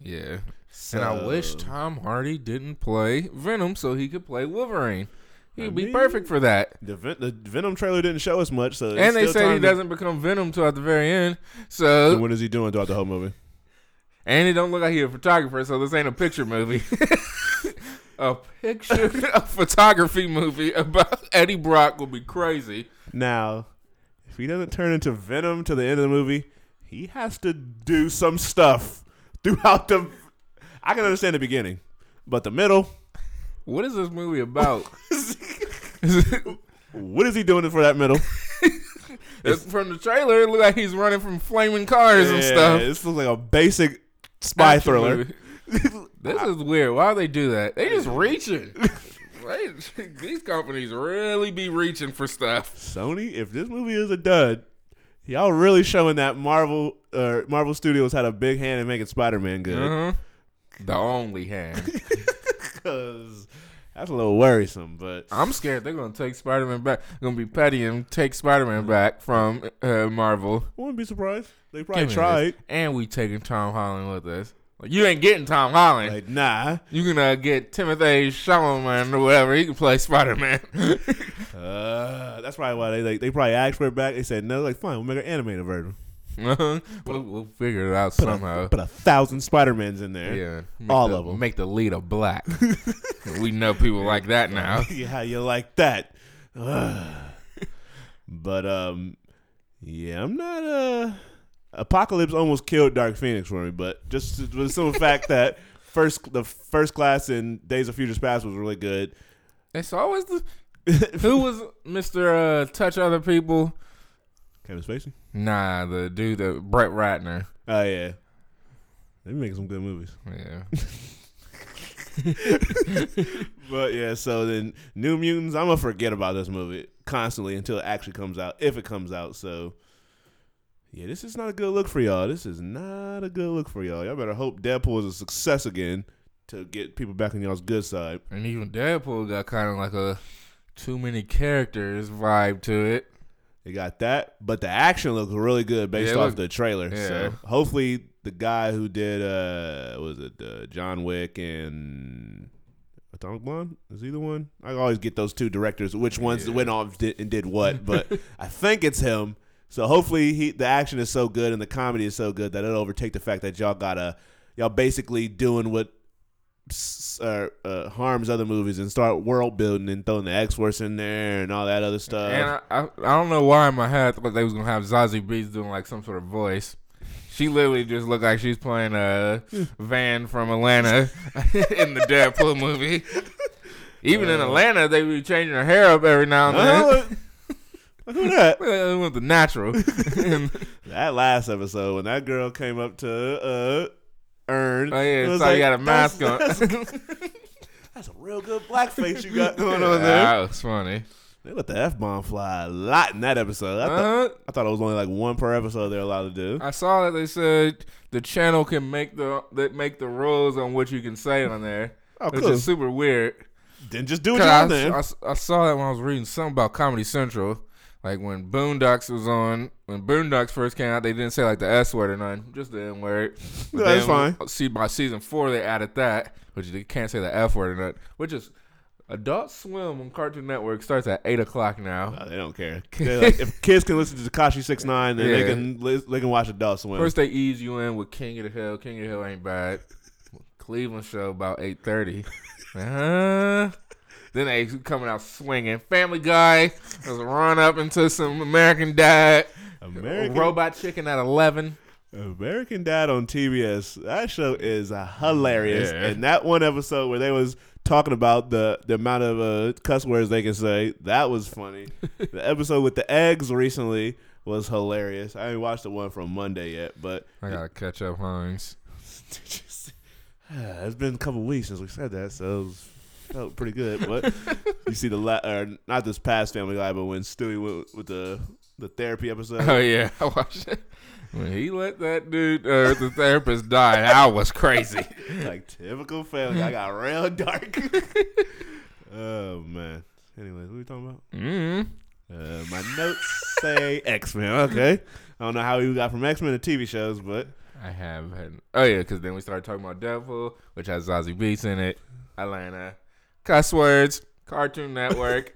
Yeah, so. And I wish Tom Hardy didn't play Venom so he could play Wolverine. He'd I mean, be perfect for that. The, Ven- the Venom trailer didn't show us much, so and they say he to- doesn't become Venom till at the very end. So and what is he doing throughout the whole movie? And he don't look like he's a photographer, so this ain't a picture movie. A picture, a photography movie about Eddie Brock would be crazy. Now, if he doesn't turn into Venom to the end of the movie, he has to do some stuff throughout the. I can understand the beginning, but the middle. What is this movie about? What is he doing for that middle? It's, from the trailer, it looks like he's running from flaming cars yeah, and stuff. This looks like a basic spy action thriller. This I, is weird. Why do they do that? They just reaching. These companies really be reaching for stuff. Sony, if this movie is a dud, y'all really showing that Marvel uh, Marvel Studios had a big hand in making Spider-Man good. Uh-huh. The only hand. Because that's a little worrisome, but I'm scared they're going to take Spider-Man back. They're going to be petty and take Spider-Man back from uh, Marvel. I wouldn't be surprised. They probably tried. And we taking Tom Holland with us. Like, you ain't getting Tom Holland. Like, nah. You're going to get Timothée Chalamet or whatever. He can play Spider-Man. uh, that's probably why they, they they probably asked for it back. They said, no, like, fine, we'll make an animated version. Uh-huh. We'll, we'll figure it out put somehow. A, put a thousand Spider-Mans in there. Yeah, all the, of them. Make the leader black. We know people like that now. Yeah, you like that. But um, yeah, I'm not uh Apocalypse almost killed Dark Phoenix for me, but just to, the simple fact that first the first class in Days of Future Past was really good. It's always the who was Mister Uh, Touch Other People. Kevin Spacey? Nah, the dude, the Brett Ratner. Oh, yeah. They make some good movies. Yeah. But, yeah, so then New Mutants, I'm going to forget about this movie constantly until it actually comes out, if it comes out. So, yeah, this is not a good look for y'all. This is not a good look for y'all. Y'all better hope Deadpool is a success again to get people back on y'all's good side. And even Deadpool got kind of like a too many characters vibe to it. They got that, but the action looked really good based yeah, off looked, the trailer. Yeah. So hopefully the guy who did uh, was it uh, John Wick and Atomic Blonde is he the one? I always get those two directors which ones yeah. went off did, and did what, but I think it's him. So hopefully he the action is so good and the comedy is so good that it'll overtake the fact that y'all gotta y'all basically doing what Uh, uh, harms other movies and start world building and throwing the X-Force in there and all that other stuff. And I, I, I don't know why in my head I thought they was gonna have Zazie Beetz doing like some sort of voice. She literally just looked like she's playing a Van from Atlanta in the Deadpool movie. Even uh, in Atlanta, they be changing her hair up every now and then. Look at that. It went the natural. That last episode when that girl came up to uh. Earned. Oh yeah, so like, you got a mask that's, on. That's, that's a real good blackface you got going on there. That was funny. They let the F-bomb fly a lot in that episode. I, uh-huh. th- I thought it was only like one per episode they're allowed to do. I saw that they said the channel can make the that make the rules on what you can say on there, oh, which cool. is super weird. Then just do it on there. I, I saw that when I was reading something about Comedy Central. Like when Boondocks was on, when Boondocks first came out, they didn't say like the S word or nothing, just the N word. No, that's fine. See, by season four, they added that, which they can't say the F word or nothing, which is Adult Swim on Cartoon Network starts at eight o'clock now. No, they don't care. Like, if kids can listen to Tekashi six nine, then yeah. they can they can watch Adult Swim. First, they ease you in with King of the Hill. King of the Hill ain't bad. Cleveland show about eight thirty. Uh-huh. Then they coming out swinging. Family Guy was run up into some American Dad. American Robot Chicken at eleven. American Dad on T B S. That show is hilarious. Yeah. And that one episode where they was talking about the, the amount of uh, cuss words they can say, that was funny. The episode with the eggs recently was hilarious. I ain't watched the one from Monday yet, but I gotta it, catch up, Hines. It's been a couple weeks since we said that, so it was, felt pretty good. But you see the la- or not this past Family Guy, but when Stewie went with the the therapy episode. Oh yeah, I watched it. When he let that dude, uh, the therapist, die, I was crazy. Like typical family, I got real dark. Oh, man. Anyways, what are we talking about? Mm-hmm. Uh, my notes say X-Men. Okay. I don't know how we got from X-Men to T V shows, but. I have. Had, oh, yeah, because then we started talking about Deadpool, which has Zazie Beetz in it, Atlanta, cuss words, Cartoon Network,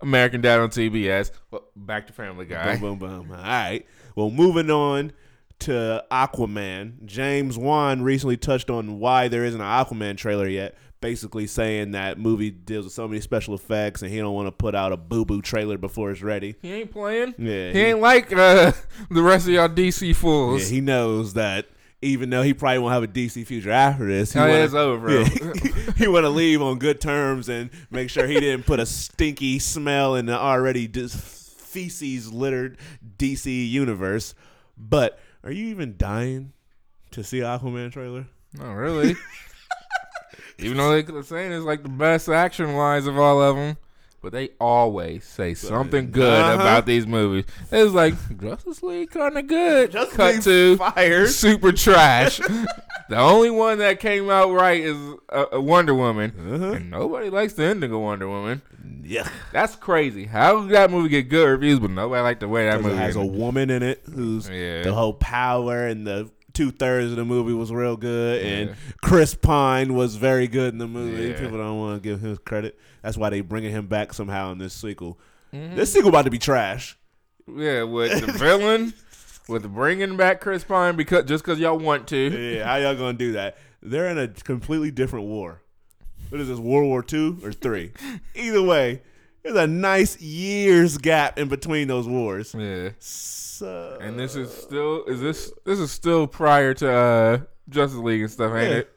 American Dad on T B S. Well, back to Family Guy. Boom, boom, boom. All right. Well, moving on to Aquaman. James Wan recently touched on why there isn't an Aquaman trailer yet, basically saying that movie deals with so many special effects and he don't want to put out a boo-boo trailer before it's ready. He ain't playing. Yeah, he, he ain't like uh, the rest of y'all D C fools. Yeah, he knows that even though he probably won't have a D C future after this, he oh, wanna, it's over, bro. Yeah, he, he want to leave on good terms and make sure he didn't put a stinky smell in the already dis- feces littered D C universe. But are you even dying to see Aquaman trailer? Not really. Even though they could have saying it's like the best action wise of all of them, but they always say something good uh-huh. about these movies. It's like Justice League kind of good. Justice Cut League to fire. Super trash. The only one that came out right is uh, Wonder Woman, uh-huh. and nobody likes the ending of Wonder Woman. Yeah, that's crazy. How did that movie get good reviews, but nobody liked the way that movie? It has ended. A woman in it who's yeah. the whole power, and the two thirds of the movie was real good. Yeah. And Chris Pine was very good in the movie. Yeah. People don't want to give him credit. That's why they bringing him back somehow in this sequel. Mm-hmm. This sequel about to be trash. Yeah, with the villain. With bringing back Chris Pine because just because y'all want to. Yeah, how y'all going to do that? They're in a completely different war. What is this, World War Two or Three? Either way, there's a nice year's gap in between those wars. Yeah. So. And this is still is this this is still prior to uh, Justice League and stuff, ain't yeah. it?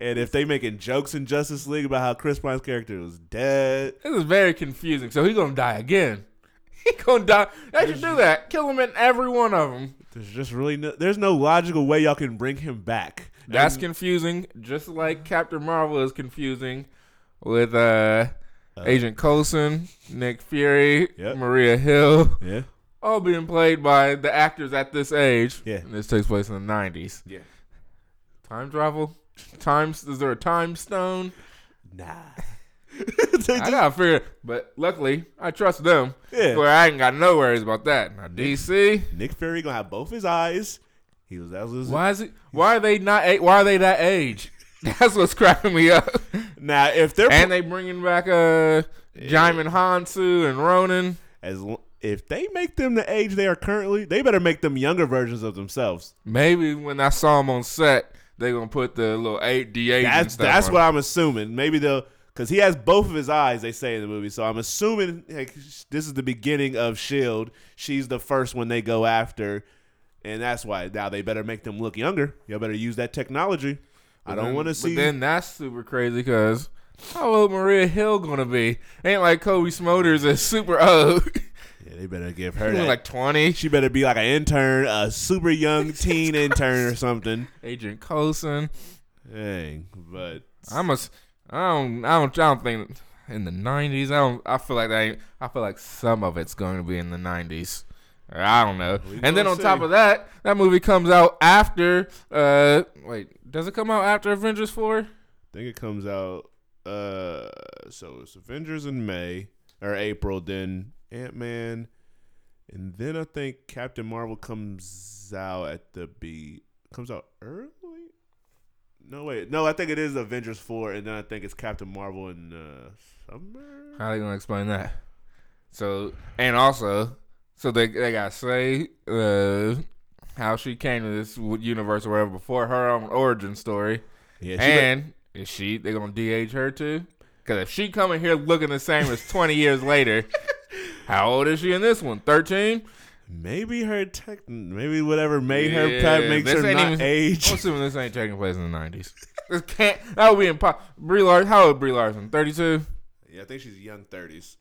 And if they making jokes in Justice League about how Chris Pine's character was dead, this is very confusing. So he's gonna die again. He gonna die. They should do that. Kill him in every one of them. There's just really no. There's no logical way y'all can bring him back. That's and, confusing. Just like Captain Marvel is confusing with uh, uh, Agent Coulson, Nick Fury, yep. Maria Hill. Yeah, all being played by the actors at this age. Yeah, and this takes place in the nineties. Yeah, time travel. Times. Is there a time stone? Nah. I gotta figure it. But luckily I trust them. Yeah. Where I ain't got no worries about that. Now D C, Nick Fury gonna have both his eyes. He was that was Why is it why are they not why are they that age? That's what's cracking me up. Now if they're And they bringing back uh yeah. Jaimin Hansu and Ronan. As if they make them the age they are currently, they better make them younger versions of themselves. Maybe when I saw them on set, they gonna put the little eight D age and stuff. That's on. What I'm assuming. Maybe they'll Because he has both of his eyes, they say in the movie. So I'm assuming like, this is the beginning of S H I E L D. She's the first one they go after. And that's why now they better make them look younger. Y'all better use that technology. But I don't want to see. But then that's super crazy because how old Maria Hill going to be? Ain't like Kobe Smulders is super old. Yeah, they better give her that. Like twenty. She better be like an intern, a super young teen intern or something. Agent Coulson. Dang, but. I'm a. I don't, I don't, I don't think in the nineties. I don't. I feel like that. Ain't, I feel like some of it's going to be in the nineties. I don't know. We and then on see. Top of that, that movie comes out after. Uh, wait, does it come out after Avengers four? I think it comes out. Uh, so it's Avengers in May or April, then Ant-Man, and then I think Captain Marvel comes out at the B. Comes out early. No, wait. No, I think it is Avengers four, and then I think it's Captain Marvel in the summer. How are they going to explain that? So, and also, so they they got to say uh, how she came to this universe or whatever before her own origin story. Yeah, and like, is she, they going to de-age her too? Because if she coming here looking the same as twenty years later, how old is she in this one? thirteen? Maybe her tech, maybe whatever made yeah, her pet makes her not even age. I'm assuming this ain't taking place in the nineties. This can't. That would be impossible. Brie Larson. How old is Brie Larson? thirty-two? Yeah, I think she's young thirties.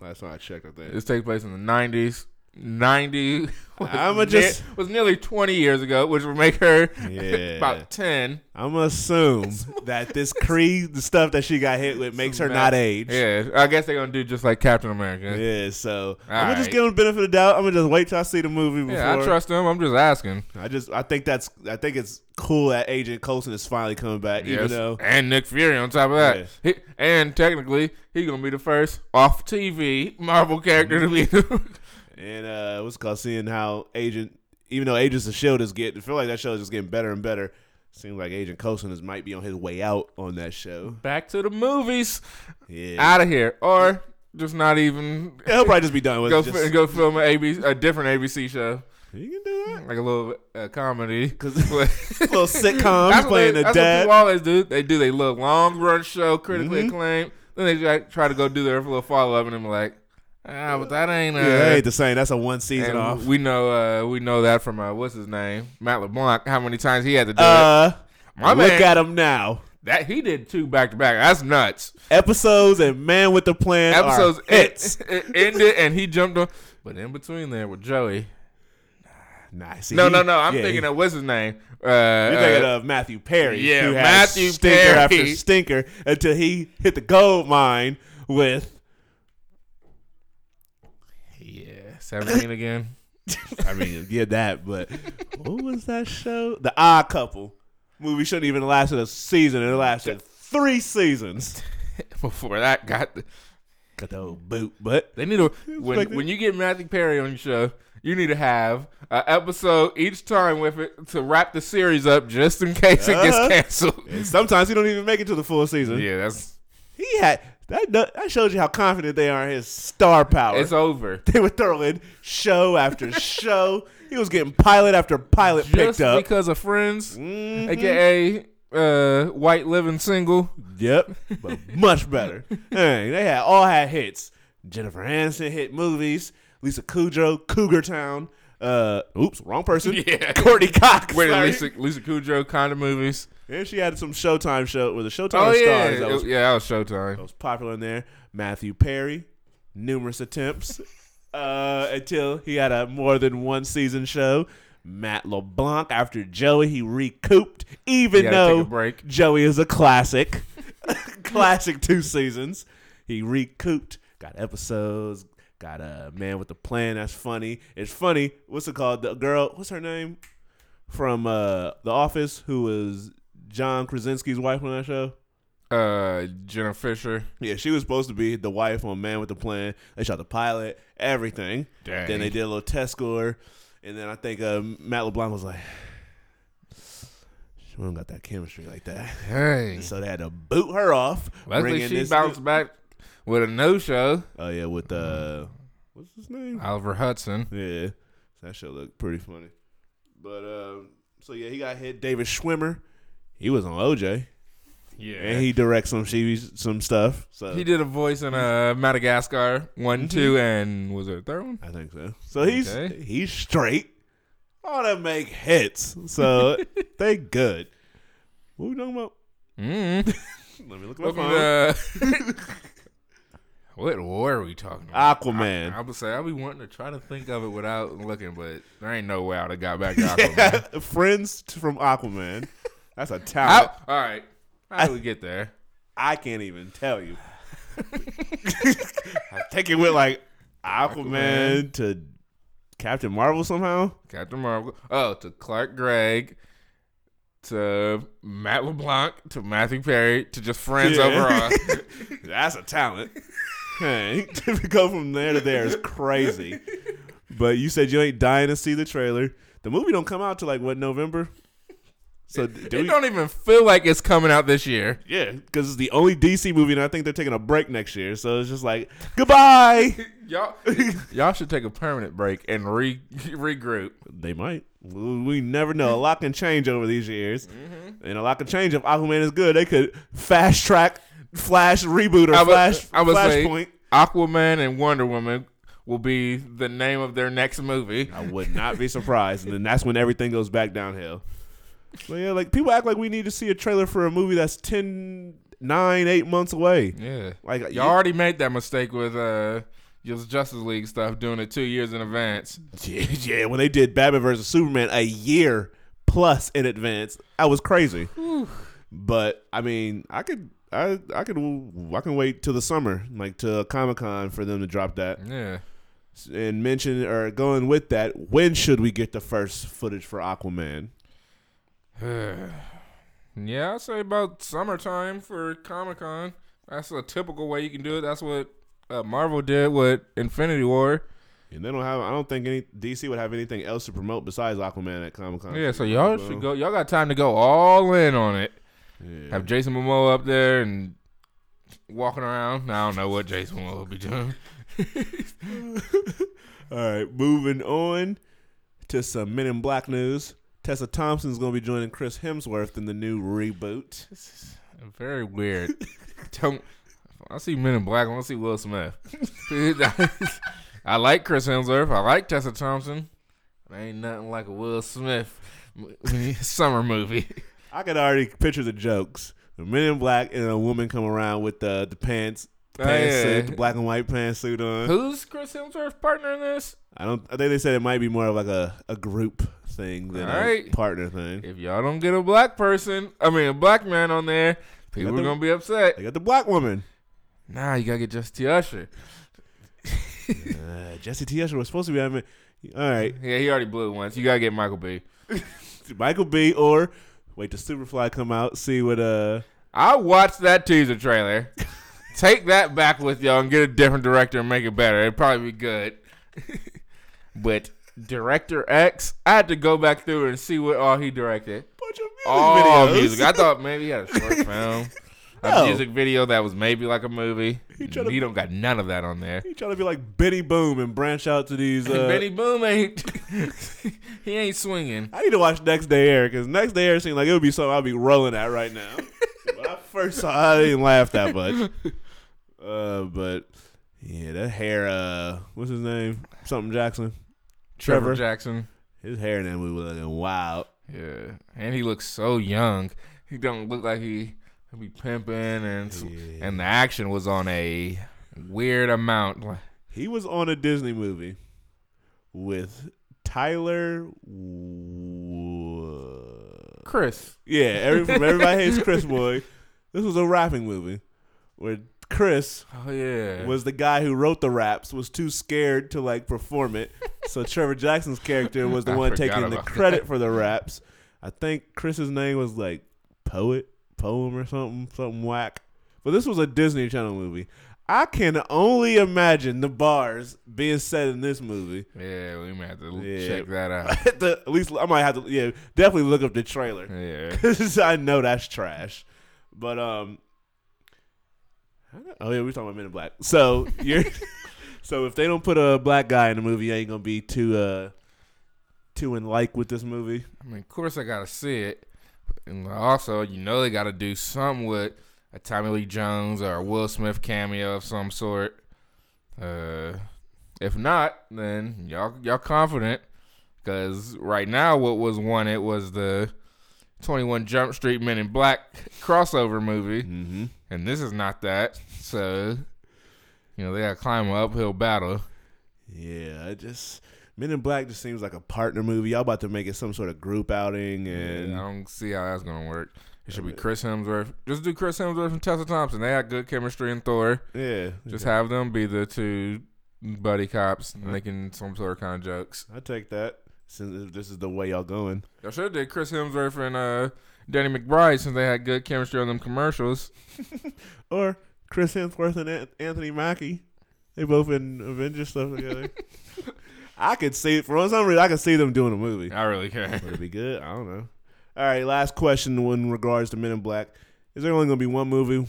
Last time I checked, I think this takes place in the nineties. ninety was, I'ma just, ne- was nearly twenty years ago, which would make her yeah. about ten. I'm gonna assume that this Creed the stuff that she got hit with makes her not age. Yeah, I guess they're gonna do just like Captain America. Yeah, so I'm gonna right. just give them the benefit of the doubt. I'm gonna just wait till I see the movie. Before. Yeah, I trust them. I'm just asking. I just I think that's I think it's cool that Agent Coulson is finally coming back, yes. even though and Nick Fury on top of that, yes. he, and technically he's gonna be the first off T V Marvel character to be. And uh, what's it called? Seeing how Agent, even though Agents of S H I E L D is getting, I feel like that show is just getting better and better. Seems like Agent Coulson is might be on his way out on that show. Back to the movies, yeah, out of here, or just not even. Yeah, he'll probably just be done with go it. Just, f- go film an A B C, a different A B C show. You can do that, like a little uh, comedy, cause little sitcom that's playing they, a that's dad. That's what always do. They do their little long run show, critically mm-hmm. acclaimed. Then they like, try to go do their little follow up, and I'm like. Ah, but that ain't uh, yeah, that ain't the same. That's a one season off. We know, uh, we know that from uh, what's his name, Matt LeBlanc. How many times he had to do uh, it? My look man, at him now. That he did two back to back. That's nuts. Episodes and Man with the Plan. Episodes are hits. It, it ended and he jumped on. But in between there with Joey. Nah, see, no, no, no. I'm yeah, thinking he, of what's his name. Uh, You're thinking uh, of Matthew Perry. Yeah, who Matthew had stinker Perry after stinker until he hit the gold mine with. seventeen again. I mean, yeah, that, but what was that show? The Odd Couple. Movie shouldn't even have lasted a season. It lasted three seasons. Before that, got the, got the old boot. But they need to, when, like when you get Matthew Perry on your show, you need to have an episode each time with it to wrap the series up just in case uh-huh. it gets canceled. And sometimes he don't even make it to the full season. Yeah, that's. He had. That, that shows you how confident they are in his star power. It's over. They were throwing show after show. He was getting pilot after pilot just picked up. Just because of Friends, mm-hmm. a k a. Uh, White Living Single. Yep, but much better. Hey, they had all had hits. Jennifer Aniston hit movies. Lisa Kudrow, Cougar Town. Uh, oops, wrong person. Yeah. Courtney Cox. Wait, Lisa, Lisa Kudrow kind of movies. And she had some Showtime show with a Showtime oh, stars. Yeah, that was, yeah, that was Showtime. That was popular in there. Matthew Perry, numerous attempts uh, until he had a more than one season show. Matt LeBlanc, after Joey, he recouped, even though Joey is a classic, classic two seasons. He recouped, got episodes, got a Man with a Plan. That's funny. It's funny. What's it called? The girl, what's her name from uh, The Office, who was John Krasinski's wife on that show? Uh, Jenna Fisher. Yeah, she was supposed to be the wife on Man with the Plan. They shot the pilot, everything. Dang. Then they did a little test score. And then I think uh, Matt LeBlanc was like, she don't got that chemistry like that. Hey. And so they had to boot her off. Luckily, she bounced new- back with a no-show. Oh, yeah, with, uh, what's his name? Oliver Hudson. Yeah. That show looked pretty funny. But, um, so, yeah, he got hit. David Schwimmer. He was on O J, yeah, and he directs some T V, some stuff. So he did a voice in uh, Madagascar one, mm-hmm. two, and was it a third one? I think so. So he's okay. he's straight. Ought to make hits, so they good. What are we talking about? Mm-hmm. Let me look at my phone. Uh, what war are we talking about? Aquaman. I, I would say I be wanting to try to think of it without looking, but there ain't no way I would have got back to Aquaman. Yeah, friends from Aquaman. That's a talent. I, all right. How do we get there? I can't even tell you. I think it went like Aquaman, Aquaman to Captain Marvel somehow. Captain Marvel. Oh, to Clark Gregg, to Matt LeBlanc, to Matthew Perry, to just friends yeah. overall. That's a talent. Hey, to go from there to there is crazy. But you said you ain't dying to see the trailer. The movie don't come out till like, what, November? So do it we, don't even feel like it's coming out this year. Yeah, because it's the only D C movie, and I think they're taking a break next year. So it's just like, goodbye. y'all y'all should take a permanent break and re, regroup. They might. We never know. A lot can change over these years. Mm-hmm. And a lot can change if Aquaman is good. They could fast track Flash reboot or I would, Flash I would Flashpoint. Say Aquaman and Wonder Woman will be the name of their next movie. I would not be surprised. And then that's when everything goes back downhill. So yeah, like people act like we need to see a trailer for a movie that's ten, nine, eight months away. Yeah. Like y'all you, already made that mistake with uh your Justice League stuff, doing it two years in advance. Yeah, yeah, when they did Batman versus Superman a year plus in advance, that was crazy. Whew. But I mean, I could I I could I can wait till the summer, like to Comic-Con, for them to drop that. Yeah. And mention or going with that, when should we get the first footage for Aquaman? Yeah, I'd say about summertime for Comic-Con. That's a typical way you can do it. That's what uh, Marvel did with Infinity War. And they don't have. I don't think any D C would have anything else to promote besides Aquaman at Comic-Con. Yeah, so y'all well. should go. Y'all got time to go all in on it. Yeah. Have Jason Momoa up there and walking around. I don't know what Jason Momoa will be doing. All right, moving on to some Men in Black news. Tessa Thompson's going to be joining Chris Hemsworth in the new reboot. This is very weird. Don't, I see Men in Black. I want to see Will Smith. I like Chris Hemsworth. I like Tessa Thompson. There ain't nothing like a Will Smith summer movie. I could already picture the jokes. The Men in Black and a woman come around with the, the pants, the, pants oh, yeah. suit, the black and white pantsuit on. Who's Chris Hemsworth's partner in this? I don't. I think they said it might be more of like a, a group thing than right. a partner thing. If y'all don't get a black person, I mean a black man on there, people the, are gonna be upset. They got the black woman. Nah, you gotta get Jesse T. Usher. uh, Jesse T. Usher was supposed to be having. All right. Yeah, he already blew it once. You gotta get Michael B. Michael B. Or wait till Superfly come out. See what. Uh. I watched that teaser trailer. Take that back with y'all and get a different director and make it better. It'd probably be good. But Director X, I had to go back through and see what all he directed. Bunch of music all videos. music. I thought maybe he had a short film, no. a music video that was maybe like a movie. He, he to, don't got none of that on there. He trying to be like Benny Boom and branch out to these. Uh, Benny Boom ain't. He ain't swinging. I need to watch Next Day Air because Next Day Air seemed like it would be something I'd be rolling at right now. When I first saw, I didn't laugh that much. Uh, but. Yeah, that hair, uh, what's his name? Something Jackson. Trevor, Trevor Jackson. His hair in that movie was looking wild. Yeah, and he looks so young. He don't look like he he'll be pimping, and yeah. and the action was on a weird amount. He was on a Disney movie with Tyler Wo- Chris. Yeah, every, from Everybody Hates Chris boy. This was a rapping movie where Chris oh, yeah. was the guy who wrote the raps, was too scared to like perform it. So Trevor Jackson's character was the I one taking the credit that. for the raps. I think Chris's name was like Poet, Poem or something, something whack. But this was a Disney Channel movie. I can only imagine the bars being said in this movie. Yeah, we might have to yeah. check that out. the, at least I might have to, yeah, definitely look up the trailer. Yeah. Because I know that's trash. But, um, oh yeah, we're talking about Men in Black. So you're, so if they don't put a black guy in the movie, you ain't gonna be too, uh, too in like with this movie. I mean, of course I gotta see it, and also you know they gotta do something with a Tommy Lee Jones or a Will Smith cameo of some sort. Uh, if not, then y'all y'all confident, because right now what was wanted was the twenty-one Jump Street Men in Black crossover movie. Mm-hmm. And this is not that. So, you know, they got to climb an uphill battle. Yeah, I just... Men in Black just seems like a partner movie. Y'all about to make it some sort of group outing. And yeah, I don't see how that's going to work. It should be Chris Hemsworth. Just do Chris Hemsworth and Tessa Thompson. They had good chemistry in Thor. Yeah. Just okay. have them be the two buddy cops making some sort of kind of jokes. I take that. Since this is the way y'all going. I should have did Chris Hemsworth and uh, Danny McBride since they had good chemistry on them commercials. Or Chris Hemsworth and Anthony Mackie. They both in Avengers stuff together. I could see, for some reason, I could see them doing a movie. I really can. Would it be good? I don't know. All right, last question in regards to Men in Black. Is there only going to be one movie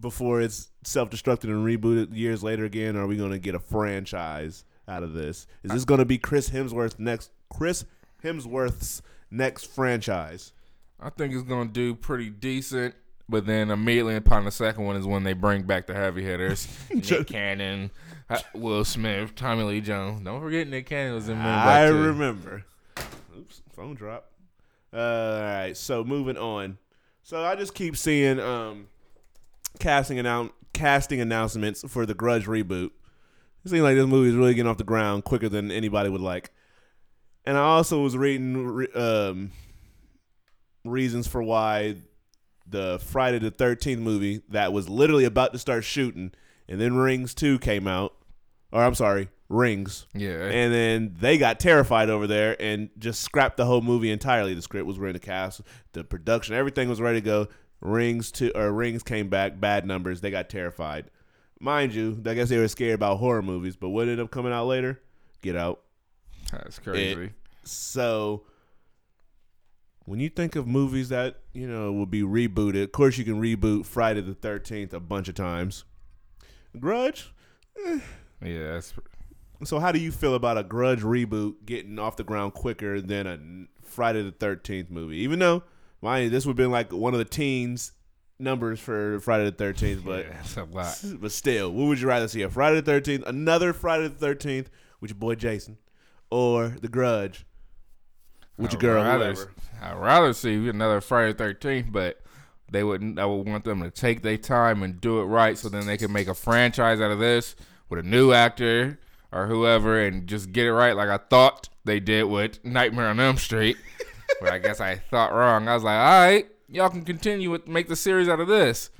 before it's self-destructed and rebooted years later again? Or are we going to get a franchise out of this? Is this going to be Chris Hemsworth's next Chris Hemsworth's next franchise? I think it's going to do pretty decent, But then immediately upon the second one is when they bring back the heavy hitters. Nick Cannon, Will Smith, Tommy Lee Jones. Don't forget Nick Cannon was in Men I Black remember. Too. Oops, phone drop. Uh, all right, so moving on. So I just keep seeing um, casting annou- casting announcements for the Grudge reboot. It seems like this movie is really getting off the ground quicker than anybody would like. And I also was reading um, reasons for why the Friday the thirteenth movie that was literally about to start shooting, and then Rings two came out. Or I'm sorry, Rings. Yeah. And then they got terrified over there and just scrapped the whole movie entirely. The script was ready, the cast, the production, everything was ready to go. Rings two, or Rings came back, bad numbers. They got terrified. Mind you, I guess they were scared about horror movies, but what ended up coming out later? Get Out. That's crazy. It, so, when you think of movies that, you know, will be rebooted, of course you can reboot Friday the thirteenth a bunch of times. Grudge? Eh. Yeah. That's... So, how do you feel about a Grudge reboot getting off the ground quicker than a Friday the thirteenth movie? Even though, mind you, this would have been like one of the teens numbers for Friday the thirteenth, but yeah, that's a lot. But still, what would you rather see? A Friday the thirteenth, another Friday the thirteenth with your boy Jason, or The Grudge with I'd your girl? Rather, whoever. I'd rather see another Friday the thirteenth, but they would. I would want them to take their time and do it right, so then they can make a franchise out of this with a new actor or whoever, and just get it right, like I thought they did with Nightmare on Elm Street. But I guess I thought wrong. I was like, all right. Y'all can continue with make the series out of this.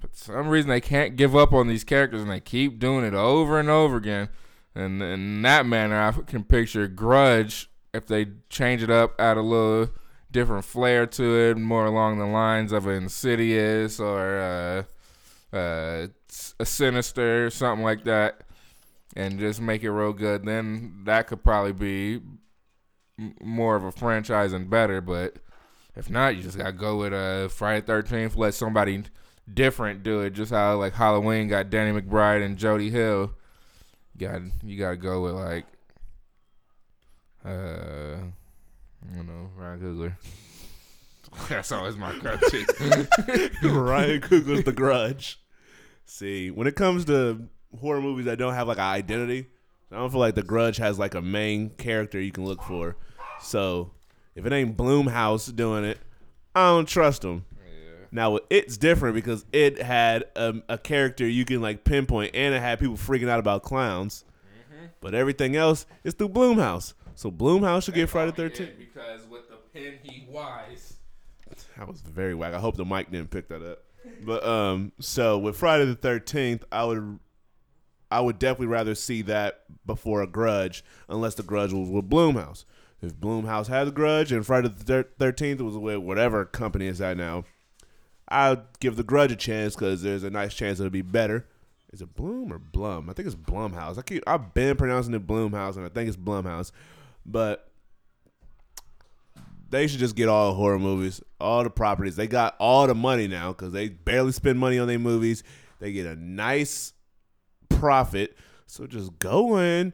But for some reason, they can't give up on these characters, and they keep doing it over and over again. And in that manner, I can picture Grudge, if they change it up, add a little different flair to it, more along the lines of Insidious or uh, uh, a Sinister or something like that, and just make it real good. Then that could probably be more of a franchise and better, but... If not, you just got to go with uh, Friday the thirteenth, let somebody different do it. Just how like Halloween got Danny McBride and Jody Hill. You got you got to go with like, uh, I don't know, Ryan Coogler. That's always my grudge. Ryan Coogler's The Grudge. See, when it comes to horror movies that don't have like an identity, I don't feel like The Grudge has like a main character you can look for. So... If it ain't Blumhouse doing it, I don't trust them. Yeah. Now, it's different because it had a, a character you can like pinpoint, and it had people freaking out about clowns. Mm-hmm. But everything else is through Blumhouse. So Blumhouse should get Friday the thirteenth. Because with the pin, he wise. That was very whack. I hope the mic didn't pick that up. But um, so with Friday the thirteenth, I would, I would definitely rather see that before a Grudge, unless the Grudge was with Blumhouse. If Blumhouse had The Grudge and Friday the thirteenth was with whatever company is at now, I'll give The Grudge a chance because there's a nice chance it'll be better. Is it Bloom or Blum? I think it's Blumhouse. I keep I've been pronouncing it Blumhouse, and I think it's Blumhouse. But they should just get all the horror movies, all the properties. They got all the money now because they barely spend money on their movies. They get a nice profit. So just go in.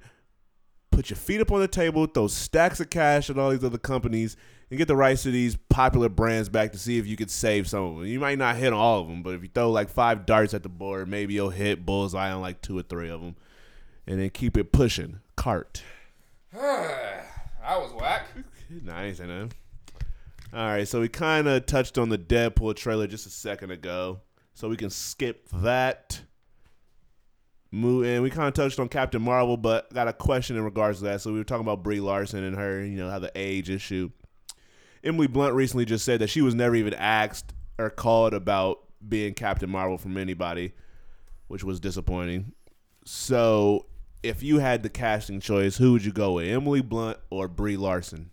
Put your feet up on the table, throw stacks of cash at all these other companies, and get the rights to these popular brands back to see if you could save some of them. You might not hit all of them, but if you throw like five darts at the board, maybe you'll hit bullseye on like two or three of them. And then keep it pushing. Cart. I was whack. Nice, I know. All right, so we kind of touched on the Deadpool trailer just a second ago, so we can skip that. And we kind of touched on Captain Marvel, but got a question in regards to that. So we were talking about Brie Larson and her, you know, how the age issue. Emily Blunt recently just said that she was never even asked or called about being Captain Marvel from anybody, which was disappointing. So if you had the casting choice, who would you go with, Emily Blunt or Brie Larson?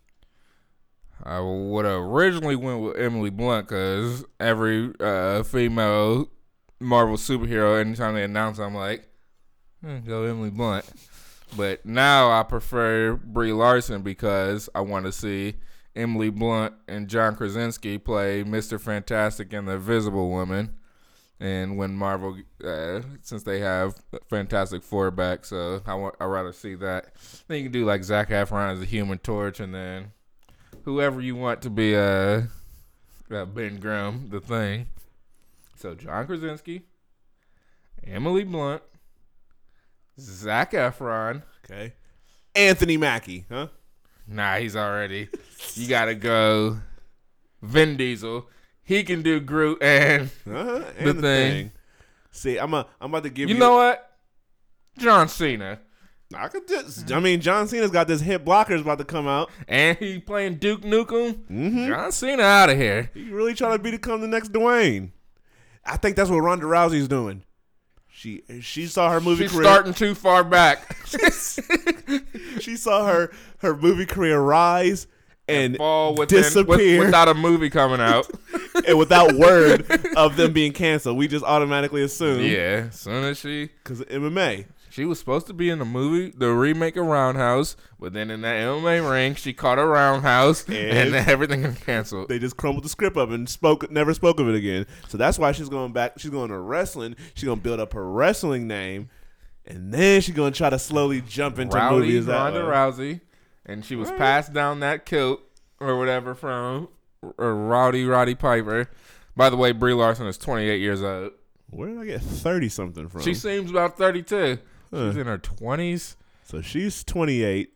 I would have originally went with Emily Blunt because every uh, female Marvel superhero, anytime they announce, I'm like, go Emily Blunt. But now I prefer Brie Larson because I want to see Emily Blunt and John Krasinski play Mister Fantastic and the Invisible Woman. And when Marvel, uh, since they have Fantastic Four back, so I want, I'd rather see that. Then you can do like Zac Efron as the Human Torch, and then whoever you want to be uh, uh, Ben Grimm, the Thing. So John Krasinski, Emily Blunt, Zac Efron. Okay. Anthony Mackie, huh? Nah, he's already. You gotta go Vin Diesel. He can do Groot and, uh-huh, and the, the thing. thing. See, I'm a, I'm about to give you. You know what? John Cena. I could just. I mean, John Cena's got this hit blocker's about to come out, and he playing Duke Nukem. Mm-hmm. John Cena out of here. He really trying to be to come the next Dwayne. I think that's what Ronda Rousey's doing. She she saw her movie. She's career. starting too far back. She saw her her movie career rise and, and fall within, disappear with, without a movie coming out, and without word of them being canceled. We just automatically assume. Yeah, as soon as she because of M M A. She was supposed to be in the movie, the remake of Roundhouse, but then in that M M A ring, she caught a roundhouse, and, and everything got canceled. They just crumbled the script up and spoke, never spoke of it again. So that's why she's going back. She's going to wrestling. She's going to build up her wrestling name, and then she's going to try to slowly jump into Rowdy, movies. Ronda Rousey, and she was right. passed down that kilt or whatever from or Rowdy Roddy Piper. By the way, Brie Larson is twenty-eight years old. Where did I get thirty-something from? She seems about thirty-two. She's in her twenties. So she's twenty-eight.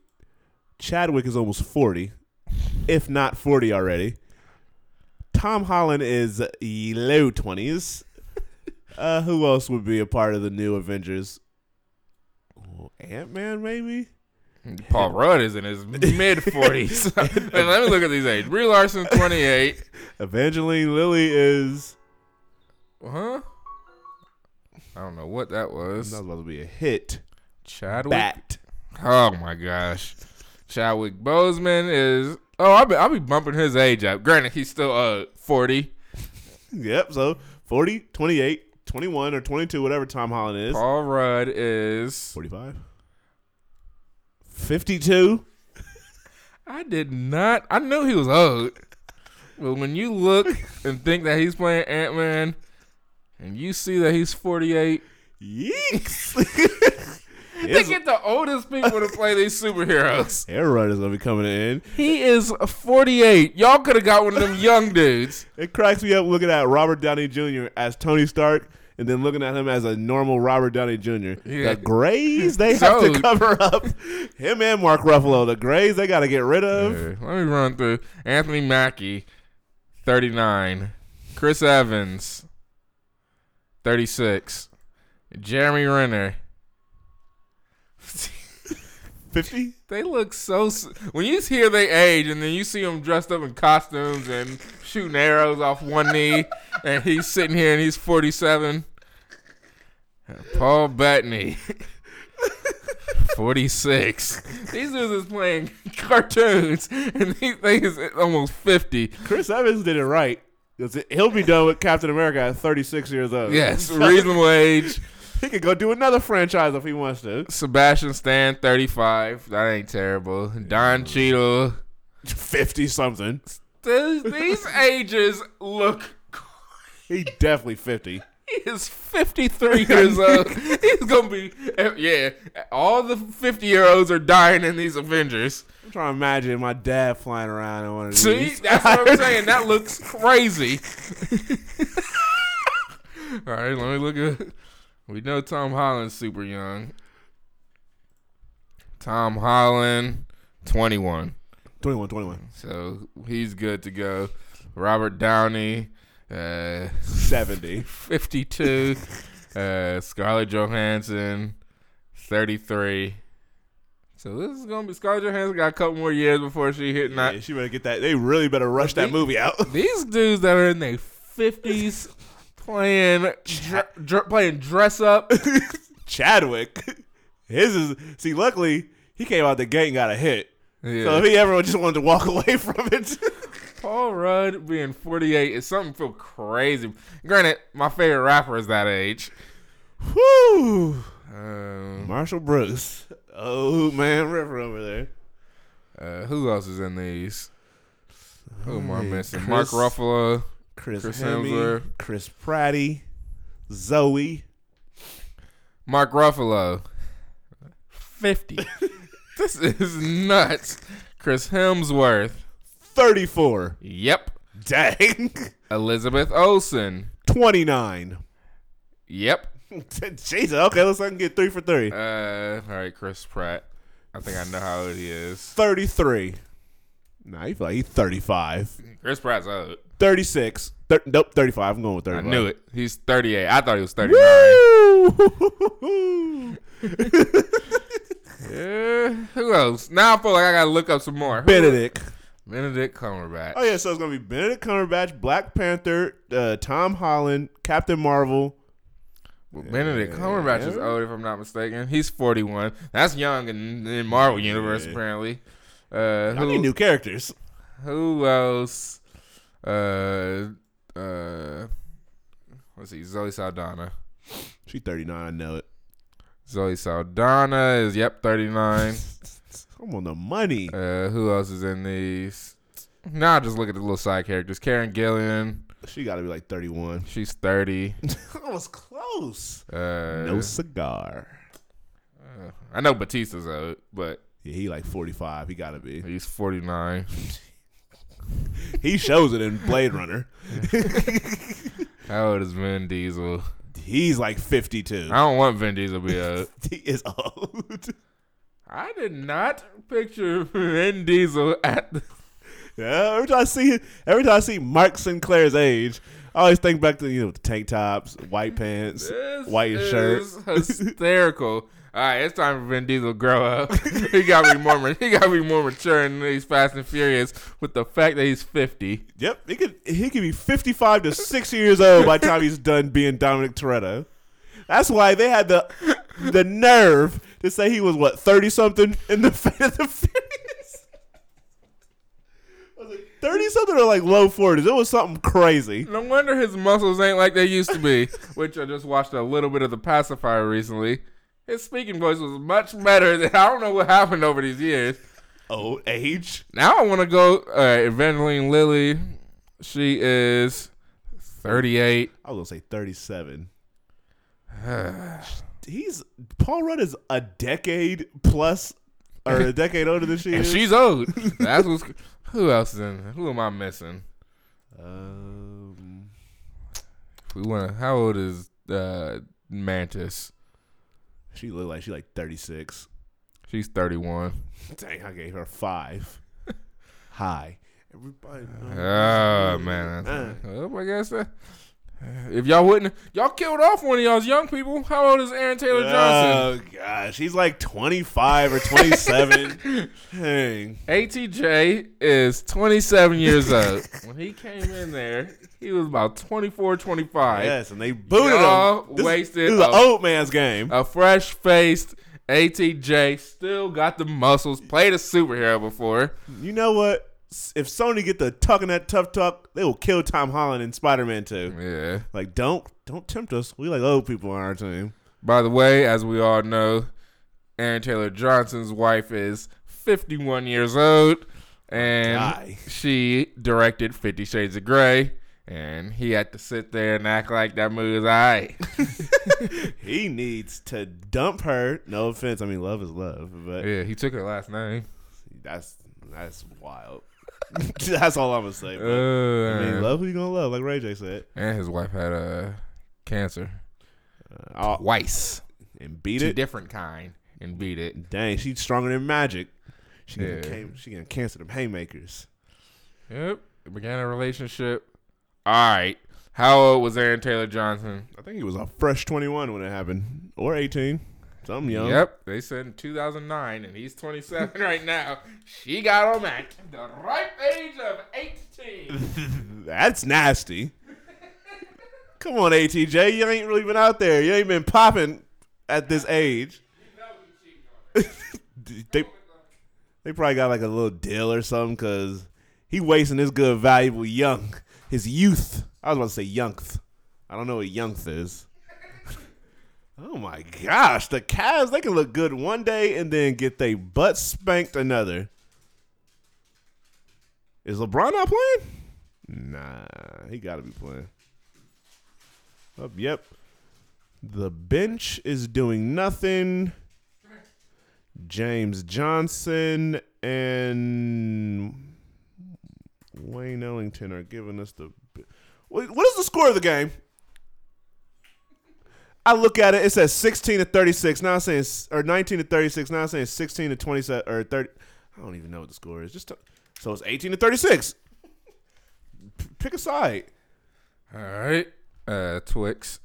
Chadwick is almost forty, if not forty already. Tom Holland is low twenties. Uh, who else would be a part of the new Avengers? Oh, Ant-Man, maybe? Paul Rudd is in his mid-forties. Let me look at these ages. Brie Larson, twenty-eight. Evangeline Lilly is... Huh? I don't know what that was. That was about to be a hit. Chadwick. Bat. Oh, my gosh. Chadwick Boseman is... Oh, I'll be, I'll be bumping his age up. Granted, he's still uh forty. Yep, so forty, twenty-eight, twenty-one, or twenty-two, whatever Tom Holland is. Paul Rudd is... forty-five. fifty-two. I did not... I knew he was old. But when you look and think that he's playing Ant-Man... And you see that he's forty-eight. Yeeks. They get the oldest people to play these superheroes. Arrowhead is going to be coming in. He is forty-eight. Y'all could have got one of them young dudes. It cracks me up looking at Robert Downey Junior as Tony Stark and then looking at him as a normal Robert Downey Junior Yeah. The grays they so, have to cover up. Him and Mark Ruffalo. The grays they got to get rid of. Hey, let me run through. Anthony Mackie, thirty-nine. Chris Evans, thirty-six. Jeremy Renner. fifty? They look so... When you hear they age and then you see them dressed up in costumes and shooting arrows off one knee and he's sitting here and he's forty-seven. Paul Bettany. forty-six. These dudes is playing cartoons and these things is almost fifty. Chris Evans did it right. He'll be done with Captain America at thirty-six years old. Yes, reasonable age. He could go do another franchise if he wants to. Sebastian Stan, thirty-five. That ain't terrible. Don Cheadle. fifty-something. These ages look... He definitely fifty. He is fifty-three years old. He's going to be... Yeah, all the fifty-year-olds are dying in these Avengers. I'm trying to imagine my dad flying around in one of these. See, that's what I'm saying. That looks crazy. All right, let me look at... We know Tom Holland's super young. Tom Holland, twenty-one. twenty-one, twenty-one. So he's good to go. Robert Downey... Uh, seventy. fifty-two. uh, Scarlett Johansson, thirty-three. So this is going to be... Scarlett Johansson got a couple more years before she hit... Yeah, not, she better get that... They really better rush that these, movie out. These dudes that are in their fifties playing dr, dr, playing dress up. Chadwick. His is... See, luckily, he came out the gate and got a hit. Yeah. So if he ever just wanted to walk away from it... Paul Rudd being forty-eight is something feel crazy. Granted, my favorite rapper is that age. Whoo! Um, Marshall Brooks. Oh, man, River over there. Uh, who else is in these? Who am I missing? Chris, Mark Ruffalo. Chris, Chris Hemsworth. Chris Pratt. Zoe. Mark Ruffalo. fifty. This is nuts. Chris Hemsworth. thirty-four. Yep. Dang. Elizabeth Olsen. twenty-nine. Yep. Jesus. Okay, let's I can get three for three. Uh, all right, Chris Pratt. I think I know how old he is. thirty-three. Nah, he feel like he's thirty-five. Chris Pratt's old. thirty-six. Thir- nope, thirty-five. I'm going with thirty-five. I knew it. He's thirty-eight. I thought he was thirty-nine. Woo! Yeah. Who else? Now I feel like I gotta look up some more. Benedict. Benedict Cumberbatch. Oh yeah, so it's gonna be Benedict Cumberbatch, Black Panther, uh, Tom Holland, Captain Marvel. Well, Benedict yeah. Cumberbatch is old if I'm not mistaken. He's forty-one. That's young in, in Marvel Universe yeah. apparently. Uh, who, I need new characters. Who else? Uh, uh, let's see. Zoe Saldana. She's thirty-nine. I know it. Zoe Saldana is, yep, thirty-nine. I'm on the money. Uh, who else is in these? Now nah, just look at the little side characters. Karen Gillan. She got to be like thirty-one. She's thirty. I was close. Uh, no cigar. Uh, I know Batista's out, but. Yeah, he like forty-five. He got to be. He's forty-nine. He shows it in Blade Runner. How old is Vin Diesel? He's like fifty-two. I don't want Vin Diesel to be old. He is old. I did not picture Vin Diesel at the... Yeah, every time I see every time I see Mark Sinclair's age, I always think back to, you know, the tank tops, white pants, this white shirt. This is hysterical. All right, it's time for Vin Diesel to grow up. He got to be more. He got to be more mature in these Fast and Furious with the fact that he's fifty. Yep, he could. He could be fifty-five to six years old by the time he's done being Dominic Toretto. That's why they had the the nerve to say he was what thirty something in the Fast and the Furious. I was like thirty something or like low forties. It was something crazy. No wonder his muscles ain't like they used to be. Which I just watched a little bit of The Pacifier recently. His speaking voice was much better than I don't know what happened over these years. Old age. Now I want to go. Uh, Evangeline Lilly. She is thirty-eight. I was gonna say thirty-seven. He's Paul Rudd is a decade plus, or a decade older than she and is. She's old. That's what's, who else is in? Who am I missing? Um, we want. How old is uh, Mantis? She look like she like thirty-six. She's thirty-one. Dang, I gave her five. Hi. Everybody knows. Oh, man. Uh. Oh, I guess that. If y'all wouldn't, y'all killed off one of y'all's young people. How old is Aaron Taylor Johnson? Oh, gosh. He's like twenty-five or twenty-seven. Dang. A T J is twenty-seven years old. When he came in there, he was about twenty-four, twenty-five. Yes, and they booted y'all him. This, wasted this is an old man's game. A fresh-faced A T J still got the muscles, played a superhero before. You know what? If Sony get the tucking that tough talk, they will kill Tom Holland in Spider-Man two. Yeah. Like, don't don't tempt us. We like old people on our team. By the way, as we all know, Aaron Taylor Johnson's wife is fifty-one years old. And Aye. She directed Fifty Shades of Grey. And he had to sit there and act like that movie is all right. He needs to dump her. No offense. I mean, love is love. But yeah, he took her last name. That's, that's wild. That's all I'm gonna say. Uh, I mean, love who you gonna love, like Ray J said. And his wife had uh, cancer uh, twice, and beat Two it. Different kind, and beat it. Dang, she's stronger than magic. She yeah. came, she gonna cancer them haymakers. Yep, began a relationship. All right, how old was Aaron Taylor Johnson? I think he was a fresh twenty-one when it happened, or eighteen. Some young. Yep, they said in two thousand nine, and he's twenty-seven right now. She got him at the ripe age of eighteen. That's nasty. Come on, A T J, you ain't really been out there. You ain't been popping at this age. they, they probably got like a little deal or something because he wasting his good, valuable young, his youth. I was about to say youngth. I don't know what youngth is. Oh, my gosh. The Cavs, they can look good one day and then get their butt spanked another. Is LeBron not playing? Nah, he got to be playing. Oh, yep. The bench is doing nothing. James Johnson and Wayne Ellington are giving us the – what is the score of the game? I look at it, it says sixteen to thirty-six, now I'm saying, or nineteen to thirty-six, now I'm saying sixteen to twenty-seven, or thirty, I don't even know what the score is. Just t- So it's eighteen to thirty-six. P- pick a side. All right. Uh, Twix.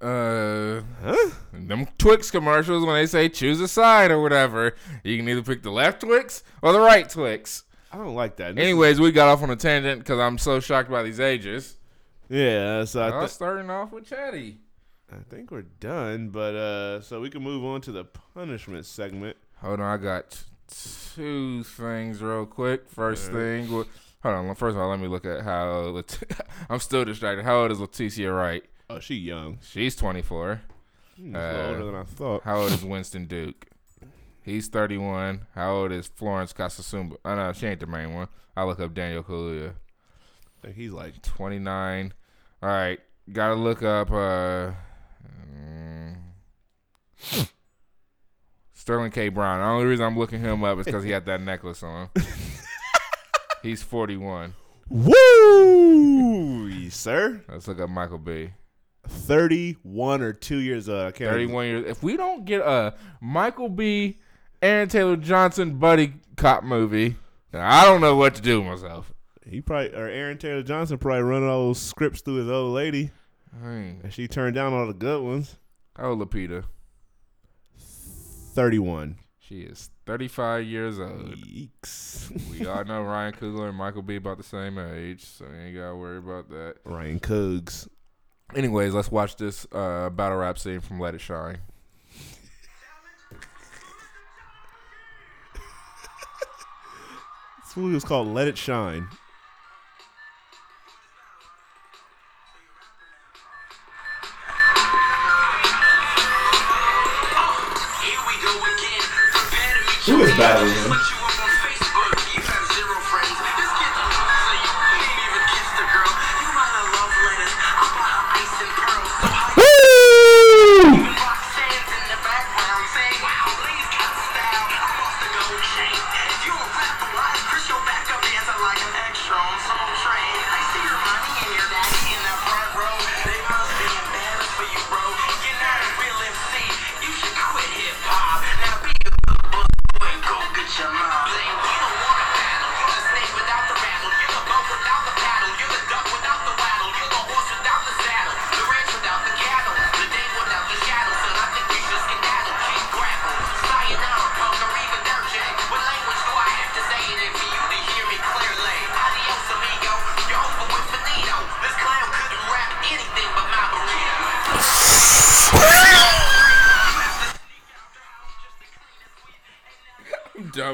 Uh, huh? Them Twix commercials, when they say choose a side or whatever, you can either pick the left Twix or the right Twix. I don't like that. This Anyways, is- we got off on a tangent because I'm so shocked by these ages. Yeah. So I th- starting off with Chatty. I think we're done, but uh, so we can move on to the punishment segment. Hold on, I got two things real quick. First yeah. thing, hold on. First of all, let me look at how Let- I'm still distracted. How old is Leticia Wright? Oh, she young. She's twenty-four. She's uh, older than I thought. How old is Winston Duke? He's thirty-one. How old is Florence Casasumba? Oh, no, she ain't the main one. I look up Daniel Kaluuya. I think he's like twenty-nine. All right, gotta look up. Uh, Sterling K. Brown. The only reason I'm looking him up is because he had that necklace on. He's forty-one. Woo, yes, sir. Let's look up Michael B. thirty-one or two years. Uh, I can't thirty-one remember. Years. If we don't get a Michael B. Aaron Taylor Johnson buddy cop movie, then I don't know what to do myself. He probably or Aaron Taylor Johnson probably running all those scripts through his old lady. Dang. And she turned down all the good ones. How old Lupita? thirty-one. She is thirty-five years old. Yikes. We all know Ryan Coogler and Michael B. about the same age, so you ain't got to worry about that. Ryan Coogs. Anyways, let's watch this uh, battle rap scene from Let It Shine. This movie was called Let It Shine. Who is battling him?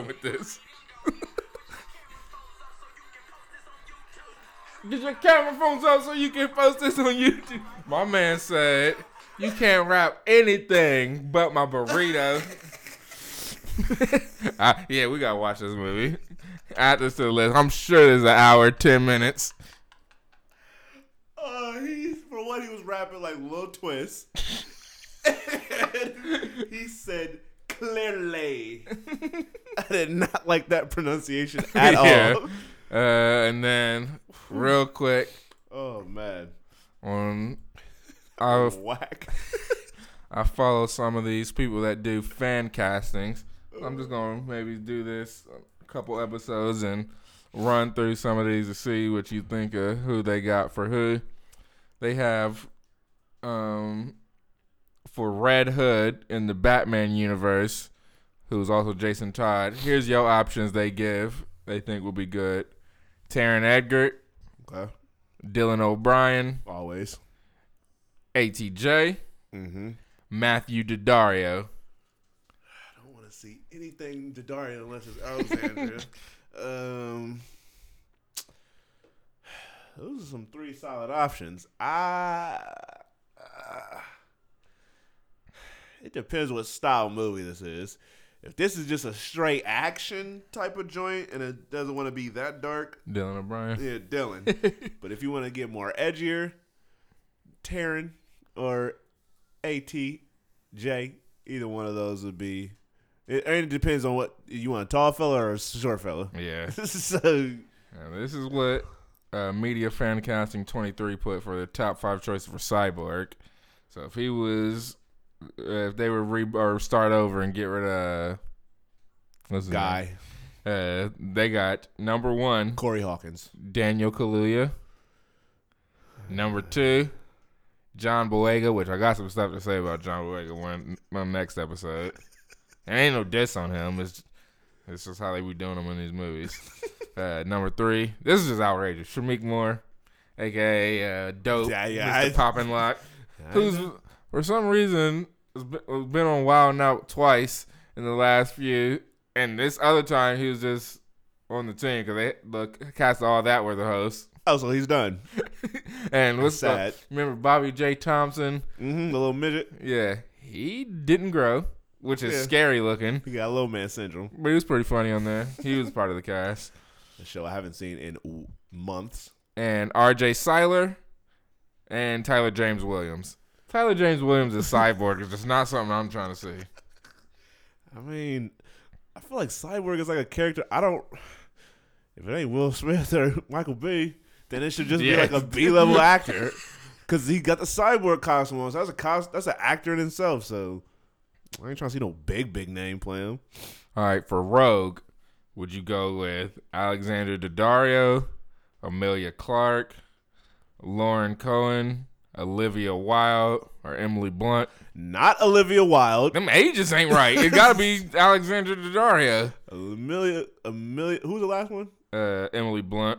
With this. Get your camera phones up so you can post this on YouTube. My man said, you can't rap anything but my burrito. I, yeah, we gotta watch this movie. Add this to the list. I'm sure there's an hour, ten minutes. Uh, he, for what he was rapping like Lil Twist. He said, clearly. I did not like that pronunciation at yeah. all. Uh, and then, real quick. Oh, man. Um, I whack. I follow some of these people that do fan castings. I'm just going to maybe do this a couple episodes and run through some of these to see what you think of who they got for who. They have... um. For Red Hood in the Batman universe, who's also Jason Todd, here's your options they give they think will be good. Taron Egerton. Okay. Dylan O'Brien. Always. A T J. Mm-hmm. Matthew Daddario. I don't want to see anything Daddario unless it's Alexandria. um, those are some three solid options. I... Uh, It depends what style movie this is. If this is just a straight action type of joint and it doesn't want to be that dark. Dylan O'Brien. Yeah, Dylan. But if you want to get more edgier, Taron or A T J, either one of those would be. It, it depends on what you want, a tall fella or a short fella. Yeah. so now, this is what uh, Media Fan Casting twenty-three put for the top five choices for Cyborg. So if he was, uh, if they were re or start over and get rid of what's his guy, name? Uh, they got number one Corey Hawkins, Daniel Kaluuya. Number two, John Boyega, which I got some stuff to say about John Boyega one my next episode. There ain't no diss on him. It's it's just how they be doing him in these movies. uh, number three, this is just outrageous. Shamik Moore, aka uh, Dope, yeah, yeah, Mister Poppin' Lock. Who's, for some reason, has been on Wild 'N Out twice in the last few. And this other time, he was just on the team because the cast of All That were the hosts. Oh, so he's done. And what's that? Remember Bobby J. Thompson? Mm-hmm, the little midget? Yeah. He didn't grow, which is yeah. scary looking. He got little man syndrome. But he was pretty funny on there. He was part of the cast. A show I haven't seen in months. And R J. Seiler and Tyler James Williams. Tyler James Williams is Cyborg. It's just not something I'm trying to see. I mean, I feel like Cyborg is like a character. I don't. If it ain't Will Smith or Michael B., then it should just yes. be like a B-level actor, because he got the Cyborg costume on. So that's a cost. That's an actor in himself. So I ain't trying to see no big, big name play him. All right, for Rogue, would you go with Alexander Daddario, Emilia Clarke, Lauren Cohen, Olivia Wilde, or Emily Blunt? Not Olivia Wilde. Them ages ain't right. It gotta be Alexander Daddario. Amelia, Amelia. Who's the last one? Uh, Emily Blunt.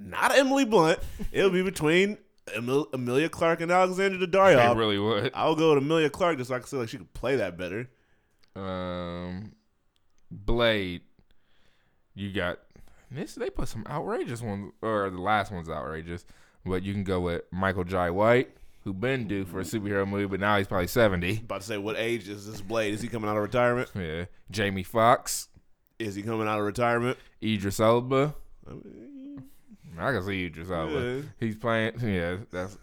Not Emily Blunt. It'll be between Emil- Emilia Clarke and Alexander Daddario. I really would. I'll go with Emilia Clarke just so I can feel like she could play that better. Um, Blade. You got this. They put some outrageous ones, or the last one's outrageous. But you can go with Michael Jai White, who been due for a superhero movie, but now he's probably seventy. About to say, what age is this Blade? Is he coming out of retirement? Yeah. Jamie Foxx. Is he coming out of retirement? Idris Elba. I mean, I can see Idris Elba. Yeah. He's playing. Yeah, that's.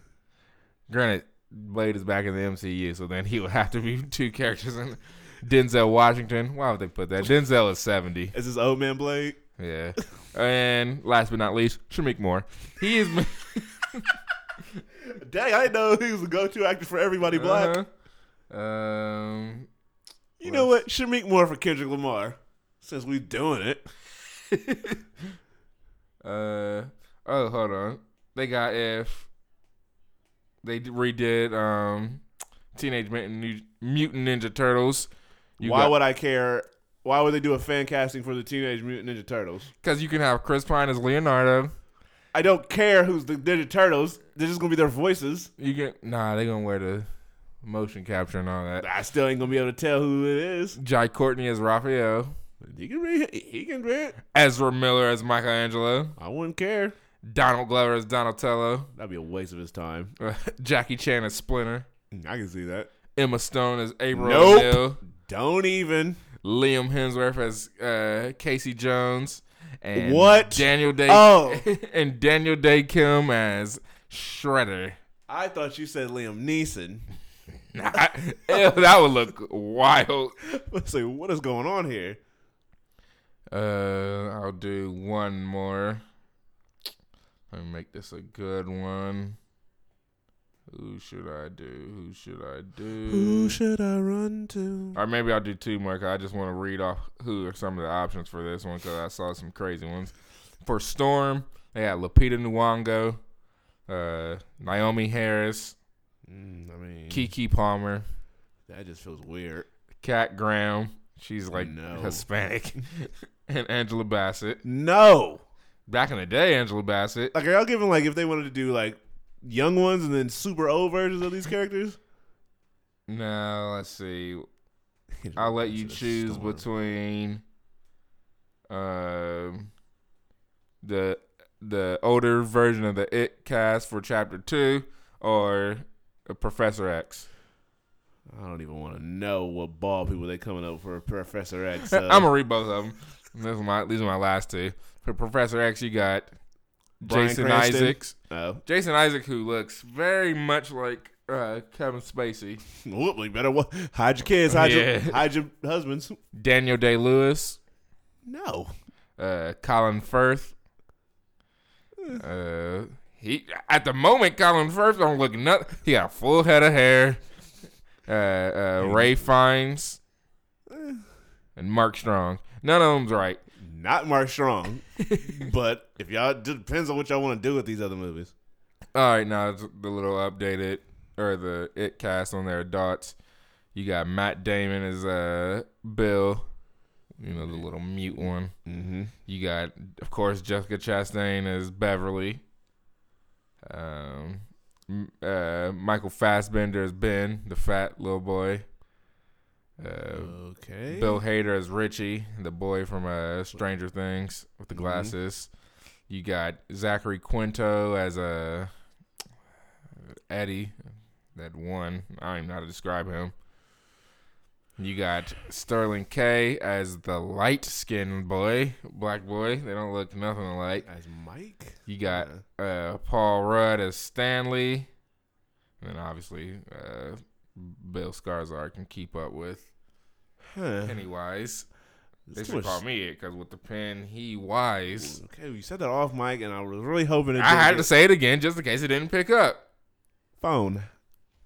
Granted, Blade is back in the M C U, so then he would have to be two characters. In Denzel Washington. Why would they put that? Denzel is seventy. Is this old man Blade? Yeah. And last but not least, Shamik Moore. He is. Dang, I didn't know he was a go-to actor for everybody black. Uh-huh. Um, you know what? Shamik Moore for Kendrick Lamar. Since we doing it. uh. Oh, hold on. They got if they redid um, Teenage Mutant Ninja Turtles. You Why got, would I care? Why would they do a fan casting for the Teenage Mutant Ninja Turtles? Because you can have Chris Pine as Leonardo. I don't care who's the Ninja Turtles. They're just going to be their voices. You can, Nah, they're going to wear the motion capture and all that. I still ain't going to be able to tell who it is. Jai Courtney as Raphael. He can read. He can read. Ezra Miller as Michelangelo. I wouldn't care. Donald Glover as Donatello. That'd be a waste of his time. Uh, Jackie Chan as Splinter. I can see that. Emma Stone as April nope. O'Neil. Don't even. Liam Hemsworth as uh, Casey Jones. And what? Daniel Day. Oh. And Daniel Day Kim as Shredder. I thought you said Liam Neeson. Nah, I, ew, that would look wild. Let's see, what is going on here? Uh, I'll do one more. Let me make this a good one. Who should I do? Who should I do? Who should I run to? Or maybe I'll do two more, because I just want to read off who are some of the options for this one, because I saw some crazy ones. For Storm, they got Lupita Nyong'o, uh, Naomi Harris, mm, I mean, Keke Palmer. That just feels weird. Cat Graham. She's like no. Hispanic. And Angela Bassett. No. Back in the day, Angela Bassett. Like, are y'all giving, like, if they wanted to do, like, young ones and then super old versions of these characters? No, let's see. I'll let you choose Storm. Between uh, the the older version of the It cast for Chapter two or Professor X. I don't even want to know what ball people they coming up for Professor X. So. I'm going to read both of them. This is my, these are my last two. For Professor X, you got Bryan Jason Cranston. Isaacs. Oh. Jason Isaacs, who looks very much like uh, Kevin Spacey. Whoop, you better wa- hide your kids, hide, yeah. your, hide your husbands. Daniel Day-Lewis. No. Uh, Colin Firth. Uh, he at the moment Colin Firth don't look nothing. He got a full head of hair. Uh, uh, Ray Fiennes and Mark Strong. None of them's right. Not Mark Strong, but if y'all it depends on what y'all want to do with these other movies. All right, now the little updated or the it cast on their dots. You got Matt Damon as uh Bill, you know, the little mute one. Mm-hmm. You got, of course, Jessica Chastain as Beverly. Um. Uh, Michael Fassbender as Ben, the fat little boy. Uh, okay. Bill Hader as Richie, the boy from uh, Stranger Things with the glasses. Mm-hmm. You got Zachary Quinto as a uh, Eddie, that one. I don't even know how to describe him. You got Sterling K as the light-skinned boy, black boy. They don't look nothing alike. As Mike? You got uh, Paul Rudd as Stanley. And then, obviously, uh, Bill Skarsgård can keep up with huh. Pennywise. They should call me it, because with the pen, he wise. Okay, you said that off mic, and I was really hoping it I had get... to say it again just in case it didn't pick up. Phone.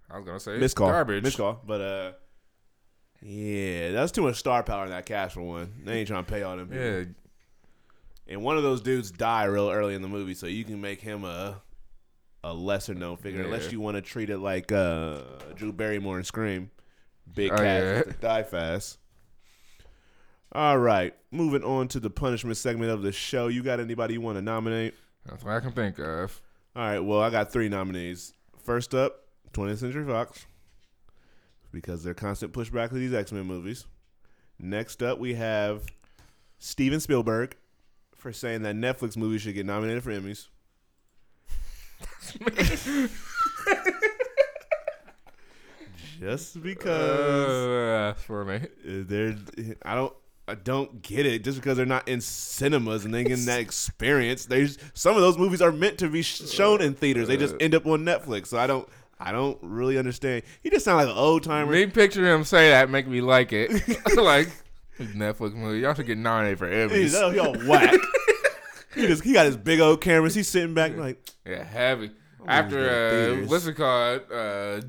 I was going to say Miss call. Garbage. Missed call, but... uh. Yeah, that's too much star power in that cast for one. They ain't trying to pay all them people. Yeah. And one of those dudes die real early in the movie, so you can make him a a lesser known figure, yeah. unless you want to treat it like uh, Drew Barrymore and Scream. Big oh, cast yeah. to die fast. All right, moving on to the punishment segment of the show. You got anybody you want to nominate? That's what I can think of. All right, well, I got three nominees. First up, twentieth Century Fox. Because they're constant pushback to these X-Men movies. Next up, we have Steven Spielberg for saying that Netflix movies should get nominated for Emmys. Just because uh, for me, they're I don't I don't get it. Just because they're not in cinemas and they get that experience, there's some of those movies are meant to be shown in theaters. They just end up on Netflix. So I don't. I don't really understand. He just sounds like an old timer. Me picturing him say that make me like it. Like Netflix movie, y'all should get nominated for Emmys. Y'all, y'all whack. he just he got his big old cameras. He's sitting back like yeah, heavy. Oh, after uh, what's it called? Uh,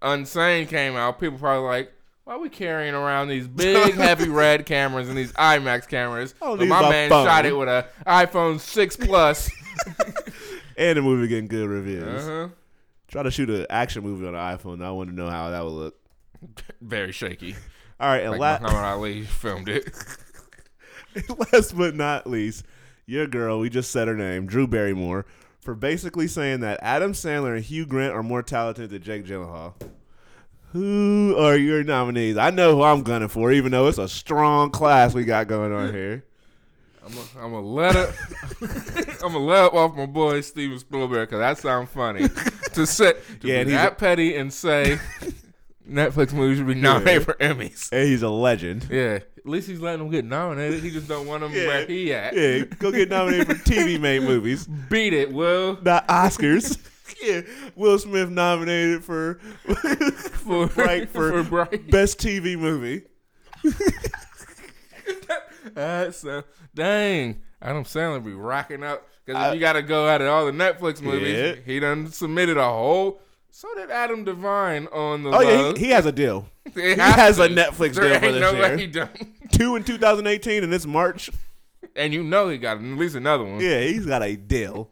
Unsane came out. People probably like, why are we carrying around these big heavy red cameras and these IMAX cameras? Oh, my, my man phone. Shot it with an iPhone six Plus. And the movie getting good reviews. Uh huh. Try to shoot an action movie on an iPhone. I want to know how that would look. Very shaky. All right, and like last Muhammad Ali filmed it. Last but not least, your girl. We just said her name, Drew Barrymore, for basically saying that Adam Sandler and Hugh Grant are more talented than Jake Gyllenhaal. Who are your nominees? I know who I'm gunning for, even though it's a strong class we got going on here. I'm gonna let up. I'm gonna let up off my boy Steven Spielberg because that sounds funny. To say to yeah, be that a, petty and say Netflix movies should be nominated yeah. for Emmys. And he's a legend. Yeah. At least he's letting them get nominated. He just don't want them yeah. where he at. Yeah, go get nominated for T V made movies. Beat it, Will. The Oscars. Yeah. Will Smith nominated for for, Bright, for, for Bright. Best T V movie. Alright, so dang. Adam Sandler be rocking up. Because if you got to go out at all the Netflix movies, yeah. he done submitted a whole. So did Adam Devine on the. Oh, yeah, he, he has a deal. He has to. A Netflix there deal for this no year. Way he don't. Two in two thousand eighteen, and it's March. And you know he got at least another one. Yeah, he's got a deal.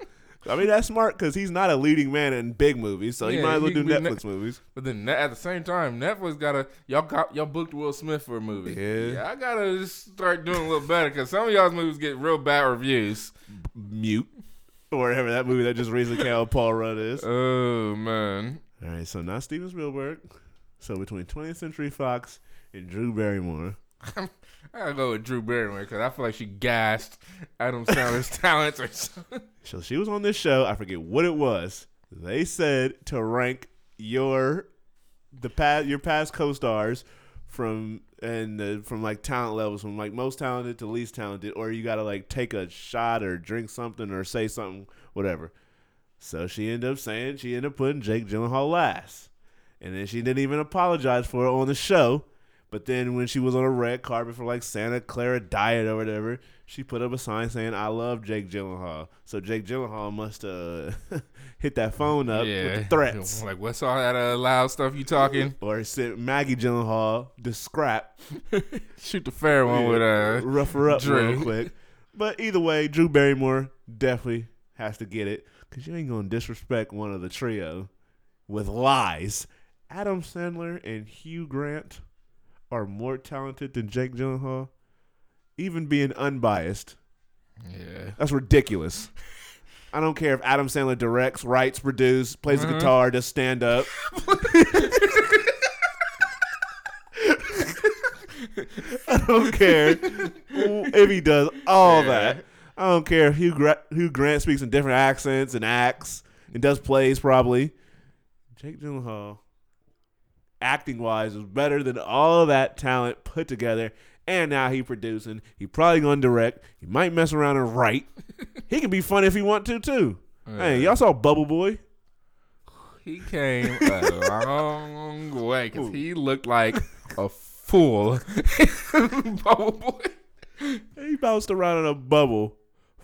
I mean, that's smart because he's not a leading man in big movies, so yeah, he might as well he, do we Netflix ne- movies. But then at the same time, Netflix got to y'all got, y'all booked Will Smith for a movie. Yeah, yeah I gotta just start doing a little better because some of y'all's movies get real bad reviews. Mute or whatever that movie that just recently came out, Paul Rudd is. Oh man! All right, so not Steven Spielberg. So between twentieth Century Fox and Drew Barrymore. I gotta go with Drew Barrymore because I feel like she gassed Adam Sandler's talents or something. So she was on this show. I forget what it was. They said to rank your the past your past co-stars from and the, from like talent levels from like most talented to least talented, or you gotta like take a shot or drink something or say something, whatever. So she ended up saying she ended up putting Jake Gyllenhaal last, and then she didn't even apologize for it on the show. But then when she was on a red carpet for like Santa Clara Diet or whatever, she put up a sign saying, I love Jake Gyllenhaal. So Jake Gyllenhaal must uh, hit that phone up yeah. with the threats. Like, what's all that uh, loud stuff you talking? Or sent Maggie Gyllenhaal the scrap. Shoot the fair one yeah. with a uh, rough her up Drew. Real quick. But either way, Drew Barrymore definitely has to get it because you ain't going to disrespect one of the trio with lies. Adam Sandler and Hugh Grant are more talented than Jake Gyllenhaal, even being unbiased. Yeah. That's ridiculous. I don't care if Adam Sandler directs, writes, produces, plays uh-huh. a guitar, does stand up. I don't care if he does all yeah. that. I don't care if Hugh, Gra- Hugh Grant speaks in different accents and acts and does plays probably. Jake Gyllenhaal, acting-wise, is better than all of that talent put together. And now he producing. He probably going to direct. He might mess around and write. He can be funny if he want to, too. Yeah. Hey, y'all saw Bubble Boy? He came a long way because he looked like a fool. Bubble Boy. He bounced around in a bubble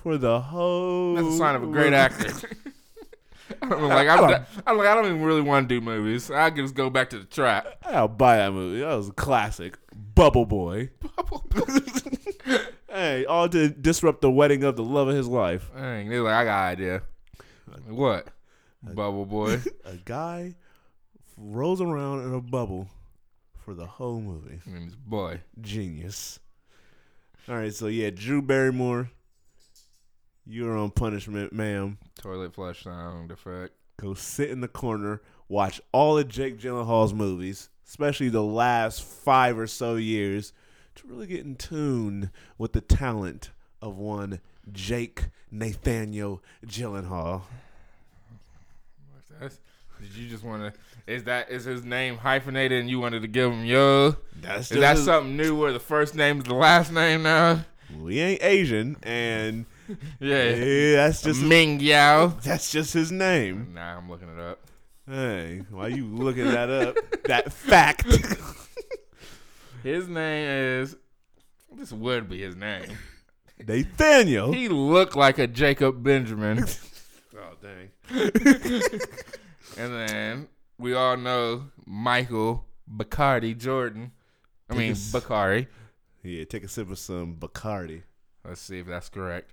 for the whole... That's a sign of a great actor. I don't, like, I, I, I, I don't even really want to do movies. I can just go back to the trap. I'll buy that movie. That was a classic. Bubble Boy. Bubble Boy. Hey, all to disrupt the wedding of the love of his life. Dang, they're like, I got an idea. What? A, Bubble Boy. A guy rolls around in a bubble for the whole movie. I mean, it's boy. Genius. All right, so yeah, Drew Barrymore. You're on punishment, ma'am. Toilet flush sound defect. Go sit in the corner, watch all of Jake Gyllenhaal's movies, especially the last five or so years, to really get in tune with the talent of one Jake Nathaniel Gyllenhaal. That's, did you just want to? Is that is his name hyphenated, and you wanted to give him yo? That's is that a, something new where the first name is the last name now? We ain't Asian and. Yeah, yeah, that's just Ming Yao. That's just his name. Nah, I'm looking it up. Hey, why you looking that up? That fact. His name is. This would be his name. Nathaniel. He looked like a Jacob Benjamin. Oh dang. And then we all know Michael Bacardi Jordan. I mean yes. Bacardi. Yeah, take a sip of some Bacardi. Let's see if that's correct.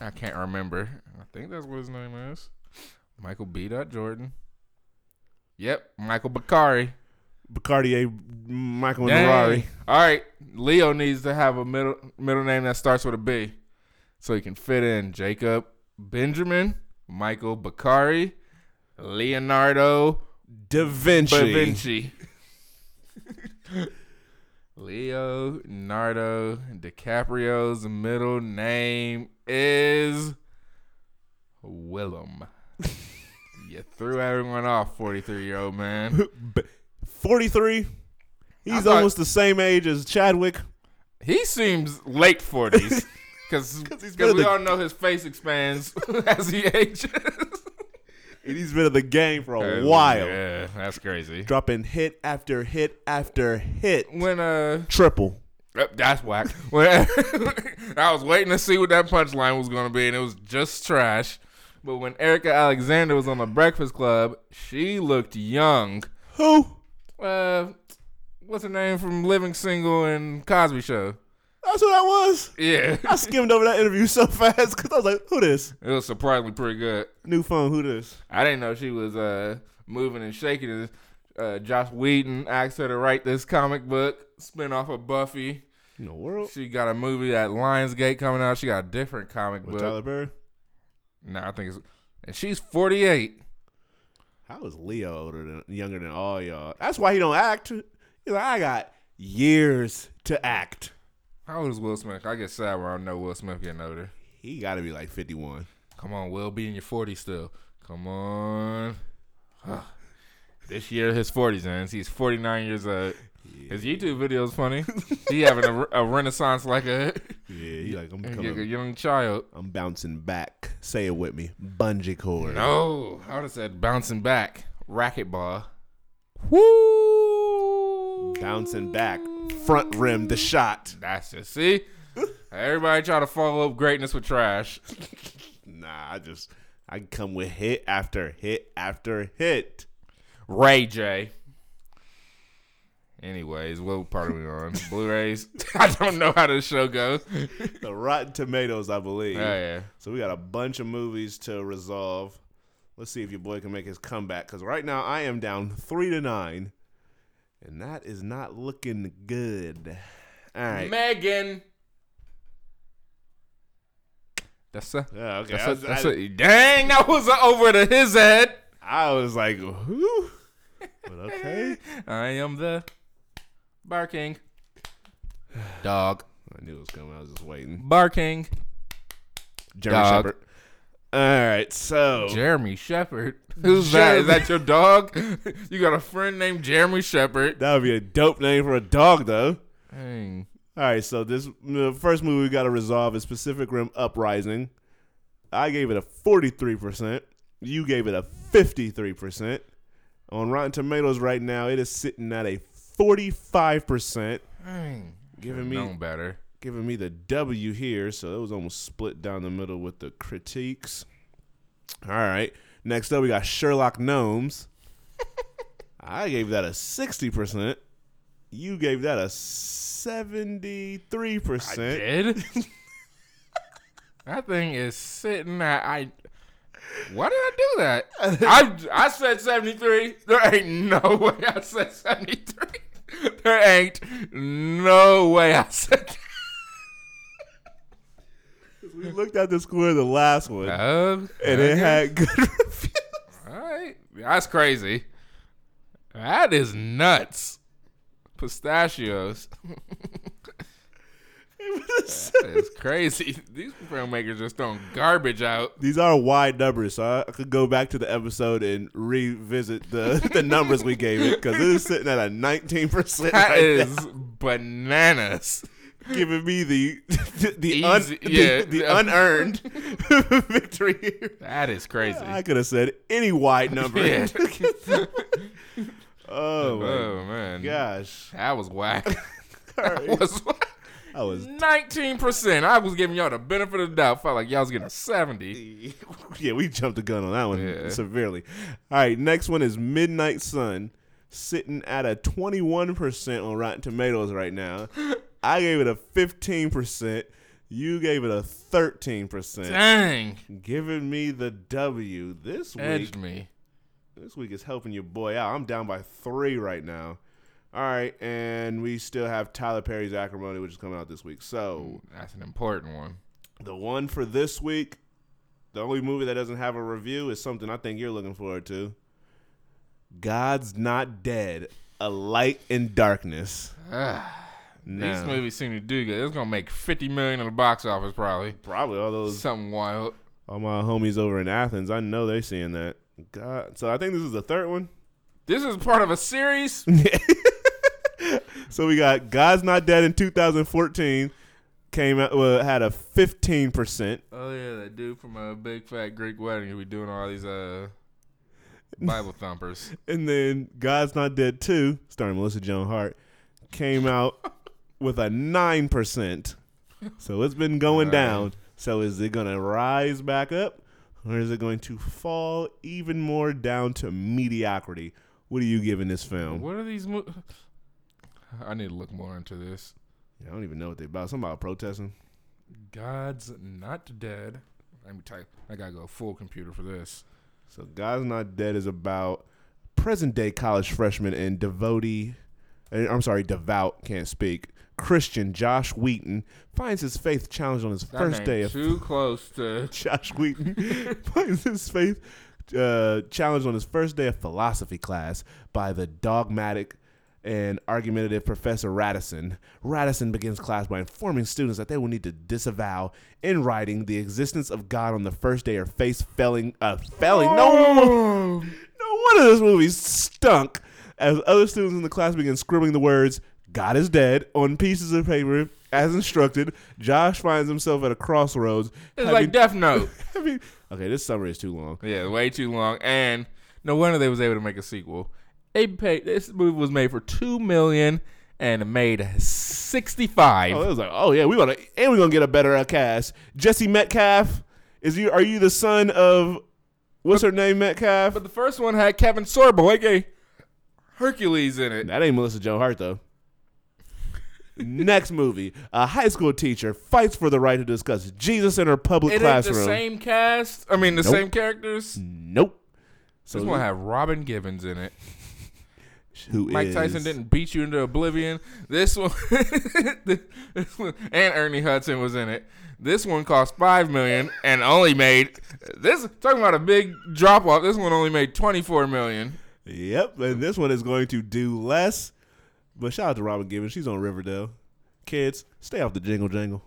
I can't remember. I think that's what his name is. Michael B. Jordan. Yep, Michael Bacardi. Bacardi A. Michael Ferrari. All right, Leo needs to have a middle middle name that starts with a B, so he can fit in Jacob Benjamin, Michael Bacardi, Leonardo Da Vinci. Da Vinci. Leonardo DiCaprio's middle name is Willem. You threw everyone off, forty-three-year-old man. forty-three? He's thought, almost the same age as Chadwick. He seems late forties because we all know his face expands as he ages. And he's been in the game for a uh, while. Yeah, that's crazy. Dropping hit after hit after hit. When uh triple. Yep, that's whack. When, I was waiting to see what that punchline was going to be, and it was just trash. But when Erica Alexander was on The Breakfast Club, she looked young. Who? Uh, what's her name from Living Single and Cosby Show? That's who that was? Yeah. I skimmed over that interview so fast because I was like, who this? It was surprisingly pretty good. New phone, who this? I didn't know she was uh, moving and shaking. Uh, Joss Whedon asked her to write this comic book, spin off of Buffy. In the world? She got a movie at Lionsgate coming out. She got a different comic With book. Tyler Perry? No, nah, I think it's... And she's forty-eight. How is Leo older than, younger than all y'all? That's why he don't act. He's like, I got years to act. How old is Will Smith? I get sad when I know Will Smith getting older. He got to be like fifty-one. Come on, Will. Be in your forties still. Come on. Huh. This year, his forties ends. He's forty-nine years old. Yeah. His YouTube video is funny. He having a, a renaissance like a... Yeah, he like, I'm coming. A young child. I'm bouncing back. Say it with me. Bungee cord. No. I would have said bouncing back. Racquetball. Woo! Bouncing back, front rim the shot. That's it. See? Everybody try to follow up greatness with trash. Nah, I just, I come with hit after hit after hit. Ray J. Anyways, what part are we on? Blu-rays? I don't know how this show goes. The Rotten Tomatoes, I believe. Oh, yeah. So we got a bunch of movies to resolve. Let's see if your boy can make his comeback. Because right now I am down three to nine. And that is not looking good. All right. Megan. That's a, yeah, okay. That's, was, a, that's I, a, dang, that was a over to his head. I was like, who? But okay. I am the barking dog. I knew it was coming. I was just waiting. Barking. Jeremy dog. Shepherd. All right, so Jeremy Shepherd. Who's Jeremy. That? Is that your dog? You got a friend named Jeremy Shepherd. That would be a dope name for a dog, though. Dang. All right, so this the first movie we got to resolve is Pacific Rim Uprising. I gave it a forty-three percent. You gave it a fifty-three percent. On Rotten Tomatoes right now, it is sitting at a forty-five percent. Dang. Giving me known better. Giving me the W here, so it was almost split down the middle with the critiques. All right. Next up, we got Sherlock Gnomes. I gave that a sixty percent. You gave that a seventy-three percent. I did? That thing is sitting at... I. Why did I do that? I I said seventy-three. There ain't no way I said seventy-three. There ain't no way I said that. We looked at the score of the last one, um, and okay. It had good reviews. All right. That's crazy. That is nuts. Pistachios. That is crazy. These filmmakers just throwing garbage out. These are wide numbers, so I could go back to the episode and revisit the, the numbers we gave it, because it is sitting at a nineteen percent. That right is now. Bananas. Giving me the the, the, un, yeah. the, the unearned victory here. That is crazy. I could have said any wide number. Yeah. oh, oh man. Gosh. That was whack. That was whack. I was nineteen percent. I was giving y'all the benefit of the doubt. Felt like y'all was getting a seventy. Yeah, we jumped the gun on that one yeah. severely. All right, next one is Midnight Sun, sitting at a twenty-one percent on Rotten Tomatoes right now. I gave it a fifteen percent. You gave it a thirteen percent. Dang. Giving me the W. This week. Edged me. This week is helping your boy out. I'm down by three right now. All right. And we still have Tyler Perry's Acrimony, which is coming out this week. So that's an important one. The one for this week, the only movie that doesn't have a review is something I think you're looking forward to. God's Not Dead, A Light in Darkness. Ah. No. These movies seem to do good. It's gonna make fifty million in the box office, probably. Probably all those something wild. All my homies over in Athens, I know they're seeing that. God, so I think this is the third one. This is part of a series. So we got God's Not Dead in two thousand fourteen. Came out well, had a fifteen percent. Oh yeah, that dude from a Big Fat Greek Wedding who be doing all these uh Bible thumpers. And then God's Not Dead two, starring Melissa Joan Hart, came out. With a nine percent. So it's been going down. So is it going to rise back up? Or is it going to fall even more down to mediocrity? What are you giving this film? What are these mo- I need to look more into this. Yeah, I don't even know what they're about. Somebody protesting. God's Not Dead. Let me type. I got to go full computer for this. So God's Not Dead is about present-day college freshmen and devotee. I'm sorry, devout, can't speak. Christian Josh Wheaton finds his faith challenged on his that first day of too close to Josh Wheaton finds his faith uh, challenged on his first day of philosophy class by the dogmatic and argumentative Professor Radisson. Radisson begins class by informing students that they will need to disavow in writing the existence of God on the first day or face failing. Uh, failing. Oh. No, no one of those movies stunk. As other students in the class begin scribbling the words, God is dead, on pieces of paper, as instructed, Josh finds himself at a crossroads. It's having, like Death Note. Having, okay, this summary is too long. Yeah, way too long. And no wonder they was able to make a sequel. It paid, this movie was made for two million dollars and it made sixty-five. Oh, it was like, oh yeah, we want to, and we're gonna get a better uh, cast. Jesse Metcalf, is you? Are you the son of what's but, her name? Metcalf. But the first one had Kevin Sorbo, aka Hercules, in it. That ain't Melissa Joan Hart though. Next movie, a high school teacher fights for the right to discuss Jesus in her public it classroom. Is the same cast? I mean, the nope. same characters? Nope. So this one had Robin Givens in it. Who Mike is. Tyson didn't beat you into oblivion. This one, this one, and Ernie Hudson was in it. This one cost five million and only made this. Talking about a big drop off. This one only made twenty-four million. Yep, and this one is going to do less. But shout out to Robin Givens. She's on Riverdale. Kids, stay off the jingle jangle.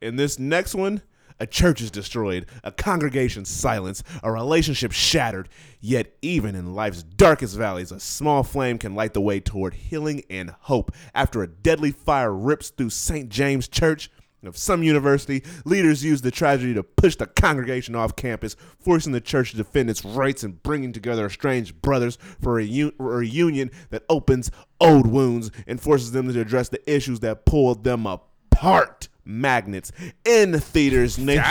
And this next one, a church is destroyed, a congregation silenced, a relationship shattered. Yet even in life's darkest valleys, a small flame can light the way toward healing and hope. After a deadly fire rips through Saint James Church of some university, leaders use the tragedy to push the congregation off campus, forcing the church to defend its rights and bringing together estranged brothers for a u- reunion that opens old wounds and forces them to address the issues that pulled them apart. Magnets in the theaters. Nation-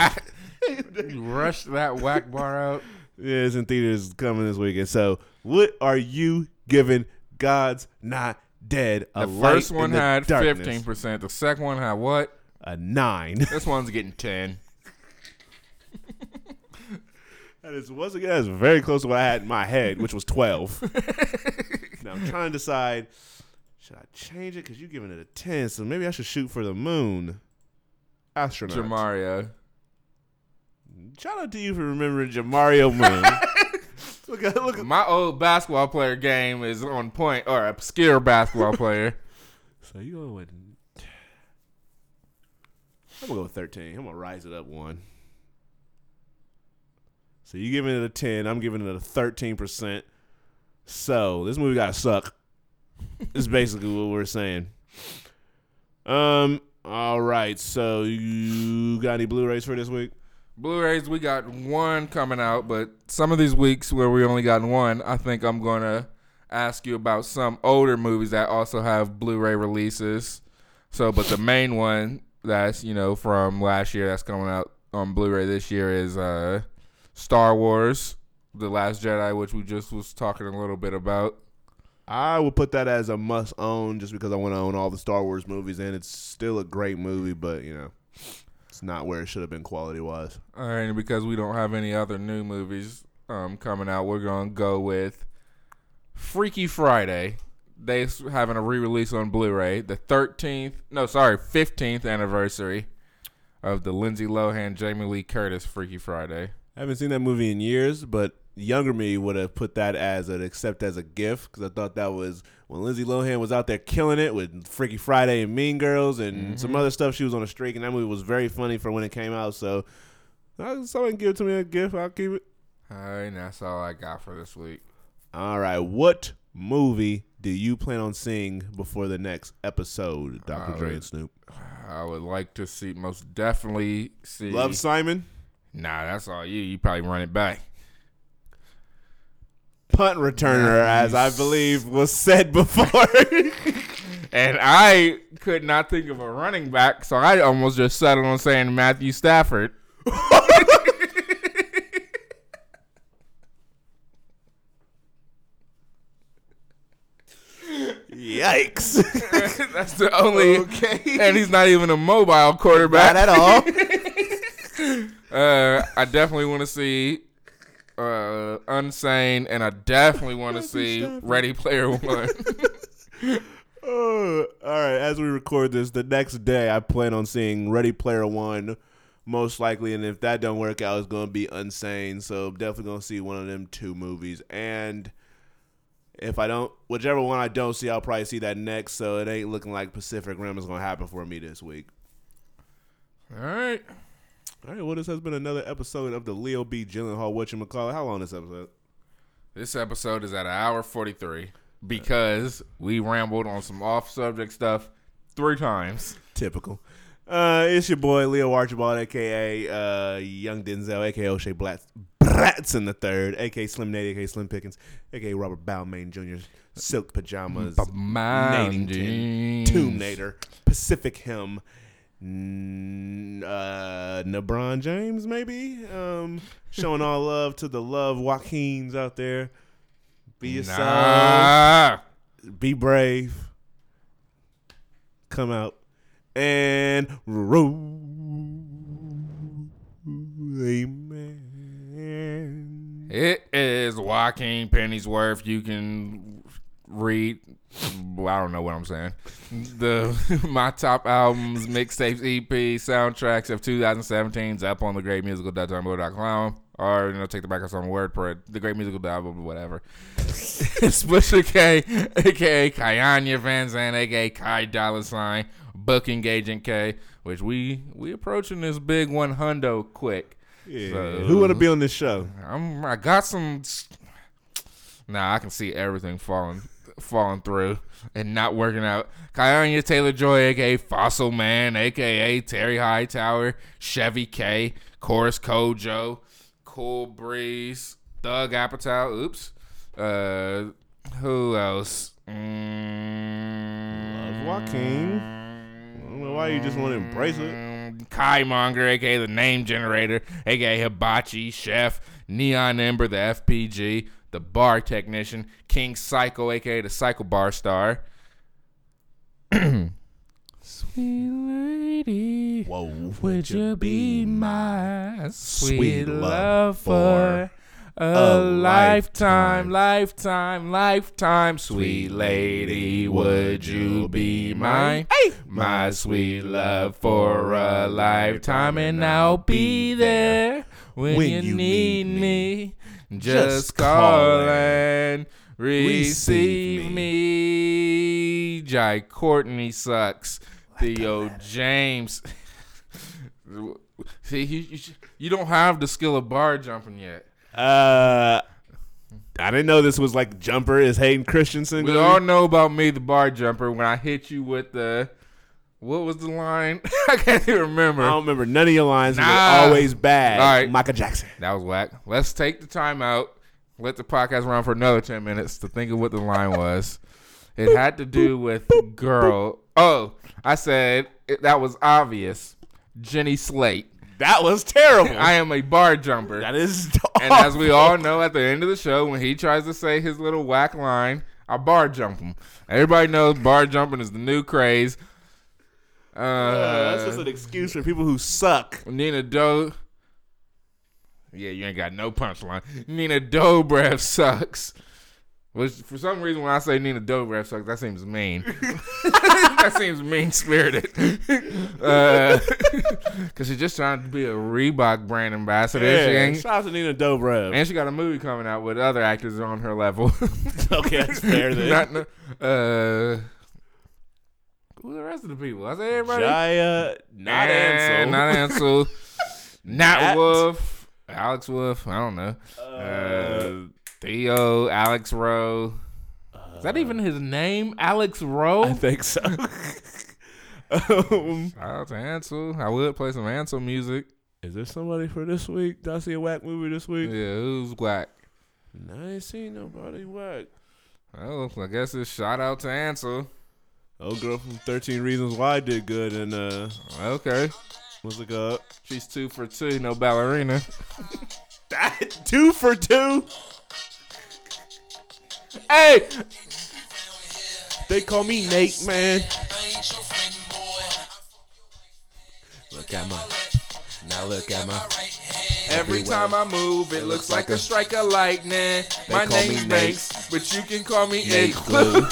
you rushed that whack bar out. Yeah, it's in theaters coming this weekend. So, what are you giving? God's Not Dead. A the first one the had darkness. fifteen percent. The second one had what? A nine. This one's getting ten. That is, once again, that's very close to what I had in my head, which was twelve. Now I'm trying to decide, should I change it? Because you're giving it a ten, so maybe I should shoot for the moon. Astronaut. Jamario. Shout out to you for remembering Jamario Moon. Look at, look at. My old basketball player game is on point, or obscure basketball player. So you go with. I'm going to go with thirteen. I'm going to rise it up one. So you giving it a ten. I'm giving it a thirteen percent. So this movie got to suck. It's basically what we're saying. Um. All right, so you got any Blu-rays for this week? Blu-rays, we got one coming out, but some of these weeks where we only got one, I think I'm going to ask you about some older movies that also have Blu-ray releases. So, but the main one that's, you know, from last year that's coming out on Blu-ray this year is uh, Star Wars, The Last Jedi, which we just was talking a little bit about. I will put that as a must own just because I want to own all the Star Wars movies, and it's still a great movie, but, you know, it's not where it should have been quality-wise. All right, and because we don't have any other new movies um, coming out, we're going to go with Freaky Friday. They're having a re-release on Blu-ray, the thirteenth, no, sorry, fifteenth anniversary of the Lindsay Lohan, Jamie Lee Curtis Freaky Friday. I haven't seen that movie in years, but... Younger me would have put that as an accept as a gift because I thought that was when Lindsay Lohan was out there killing it with Freaky Friday and Mean Girls and mm-hmm. some other stuff. She was on a streak, and that movie was very funny for when it came out. So, if someone give it to me a gift, I'll keep it. All right, and that's all I got for this week. All right, what movie do you plan on seeing before the next episode, Doctor Would, Dre and Snoop? I would like to see, most definitely see. Love, Simon? Nah, that's all you. You probably run it back. Punt returner, nice. As I believe was said before. And I could not think of a running back, so I almost just settled on saying Matthew Stafford. Yikes. That's the only. Okay. And he's not even a mobile quarterback. Not at all. uh, I definitely want to see... Uh, Unsane, and I definitely want to see Stafford. Ready Player One. Oh, all right, as we record this, the next day I plan on seeing Ready Player One, most likely, and if that don't work out, it's gonna be Unsane. So I'm definitely gonna see one of them two movies, and if I don't, whichever one I don't see, I'll probably see that next. So it ain't looking like Pacific Rim is gonna happen for me this week. All right. All right, well, this has been another episode of the Leo B. Gyllenhaal Whatchamacallit. How long is this episode? This episode is at an hour forty-three because we rambled on some off-subject stuff three times. Typical. Uh, it's your boy, Leo Archibald, a k a. Uh, Young Denzel, a k a. O'Shea Black. Rats in the third, a k a. Slim Nady, a k a. Slim Pickens, a k a. Robert Balmain Junior, Silk Pajamas, Nadington, Tomb Raider, Pacific Hymn, N- uh, LeBron James, maybe? Um, showing all love to the love Joaquins out there. Be yourself. Nah. Be brave. Come out. And amen. It is Joaquin Pennyworth. You can read. Well, I don't know what I'm saying. The my top albums, mixtapes, E Ps, soundtracks of two thousand seventeen is up on the great musical dot tumblr dot com. Or, you know, take the back of some word for it. The Great Musical Album, whatever. Swisher K, a k a. Kayanya Van Zandt, a k a. Kai Dollar Sign, Booking Agent K, which we we approaching this big one hundo quick. Yeah. So, who want to be on this show? I'm, I got some... Nah, I can see everything falling falling through and not working out. Kayanya Taylor-Joy, a k a. Fossil Man, a k a. Terry Hightower, Chevy K, Chorus Kojo, Cool Breeze, Thug Apatow, oops. Uh, who else? Mm-hmm. Love Joaquin. I don't know why you just want to embrace it. Kai Monger, a k a the Name Generator, a k a. Hibachi, Chef, Neon Ember, the F P G, the Bar Technician, King Psycho, a k a the Psycho Bar Star. Sweet lady, whoa, would, would you, you be my sweet love for a lifetime, lifetime, lifetime? Sweet lady, would you be mine? Hey! My sweet love for a lifetime, and I'll be there when, when you, you need me. me. Just call and receive, receive me. me. Jai Courtney sucks. Theo James. See, you, you, you don't have the skill of bar jumping yet. Uh, I didn't know this was like jumper is Hayden Christensen. We all know about me, the bar jumper, when I hit you with the, what was the line? I can't even remember. I don't remember none of your lines. Nah. Were always bad. All right. Michael Jackson. That was whack. Let's take the time out. Let the podcast run for another ten minutes to think of what the line was. It had to do with girl. Oh, I said it, that was obvious. Jenny Slate. That was terrible. I am a bar jumper. That is awful. And as we all know, at the end of the show, when he tries to say his little whack line, I bar jump him. Everybody knows bar jumping is the new craze. Uh, uh, that's just an excuse for people who suck. Nina Doe. Yeah, you ain't got no punchline. Nina Dobrev sucks. Which, for some reason, when I say Nina Dobrev sucks, that seems mean. That seems mean-spirited. Because uh, she's just trying to be a Reebok brand ambassador. Yeah, she ain't. Shout out to Nina Dobrev. And she got a movie coming out with other actors on her level. Okay, that's fair then. Not, uh, who are the rest of the people? I say everybody. Jaya, not Ansel. Not Ansel. Nat Wolf. Alex Wolf. I don't know. Uh... uh Theo, Alex Rowe. Uh, Is that even his name? Alex Rowe? I think so. um, Shout out to Ansel. I would play some Ansel music. Is there somebody for this week? Did I see a whack movie this week? Yeah, who's whack? I ain't seen nobody whack. Well, I guess it's shout out to Ansel. Old girl from thirteen reasons why did good. And uh, okay. What's it called? She's two for two, no ballerina. That two for two? Hey! They call me Nate, man. Look at my. Now look at my. Every time I move, it looks like a strike of lightning. My name's Banks, but you can call me Igloo.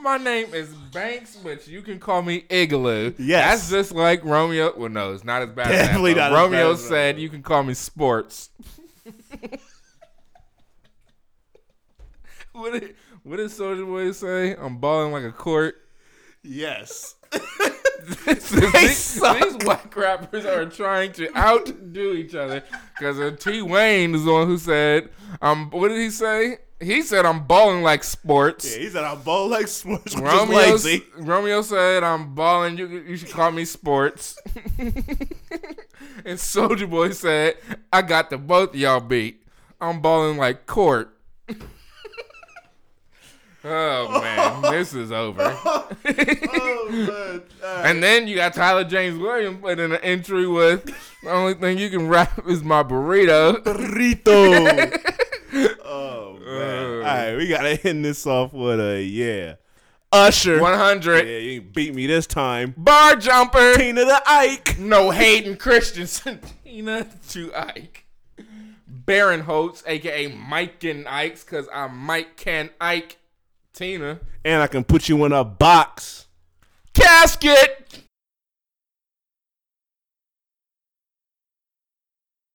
My name is Banks, but you can call me Igloo. Yes. That's just like Romeo. Well, no, it's not as bad as that. Not Romeo as bad as said, Romeo. You can call me Sports. What did, what did Soulja Boy say? I'm balling like a court. Yes. This, these, these whack rappers are trying to outdo each other. Because T. Wayne is the one who said, um, what did he say? He said, I'm balling like sports. Yeah, he said, I'm balling like sports, which Romeo, is lazy. Romeo said, I'm balling. You, you should call me Sports. And Soulja Boy said, I got the both of y'all beat. I'm balling like Court. Oh, man. This is over. Oh, man. Right. And then you got Tyler James Williams put in an entry with, the only thing you can rap is my burrito. Burrito. Oh, man. Uh, All right, we got to end this off with a, yeah. Usher. one hundred. Yeah, you ain't beat me this time. Bar Jumper. Tina the Ike. No, Hayden Christensen. Tina to Ike. Baron Holtz, a k a. Mike and Ikes, because I Mike can Ike Tina. And I can put you in a box. Casket.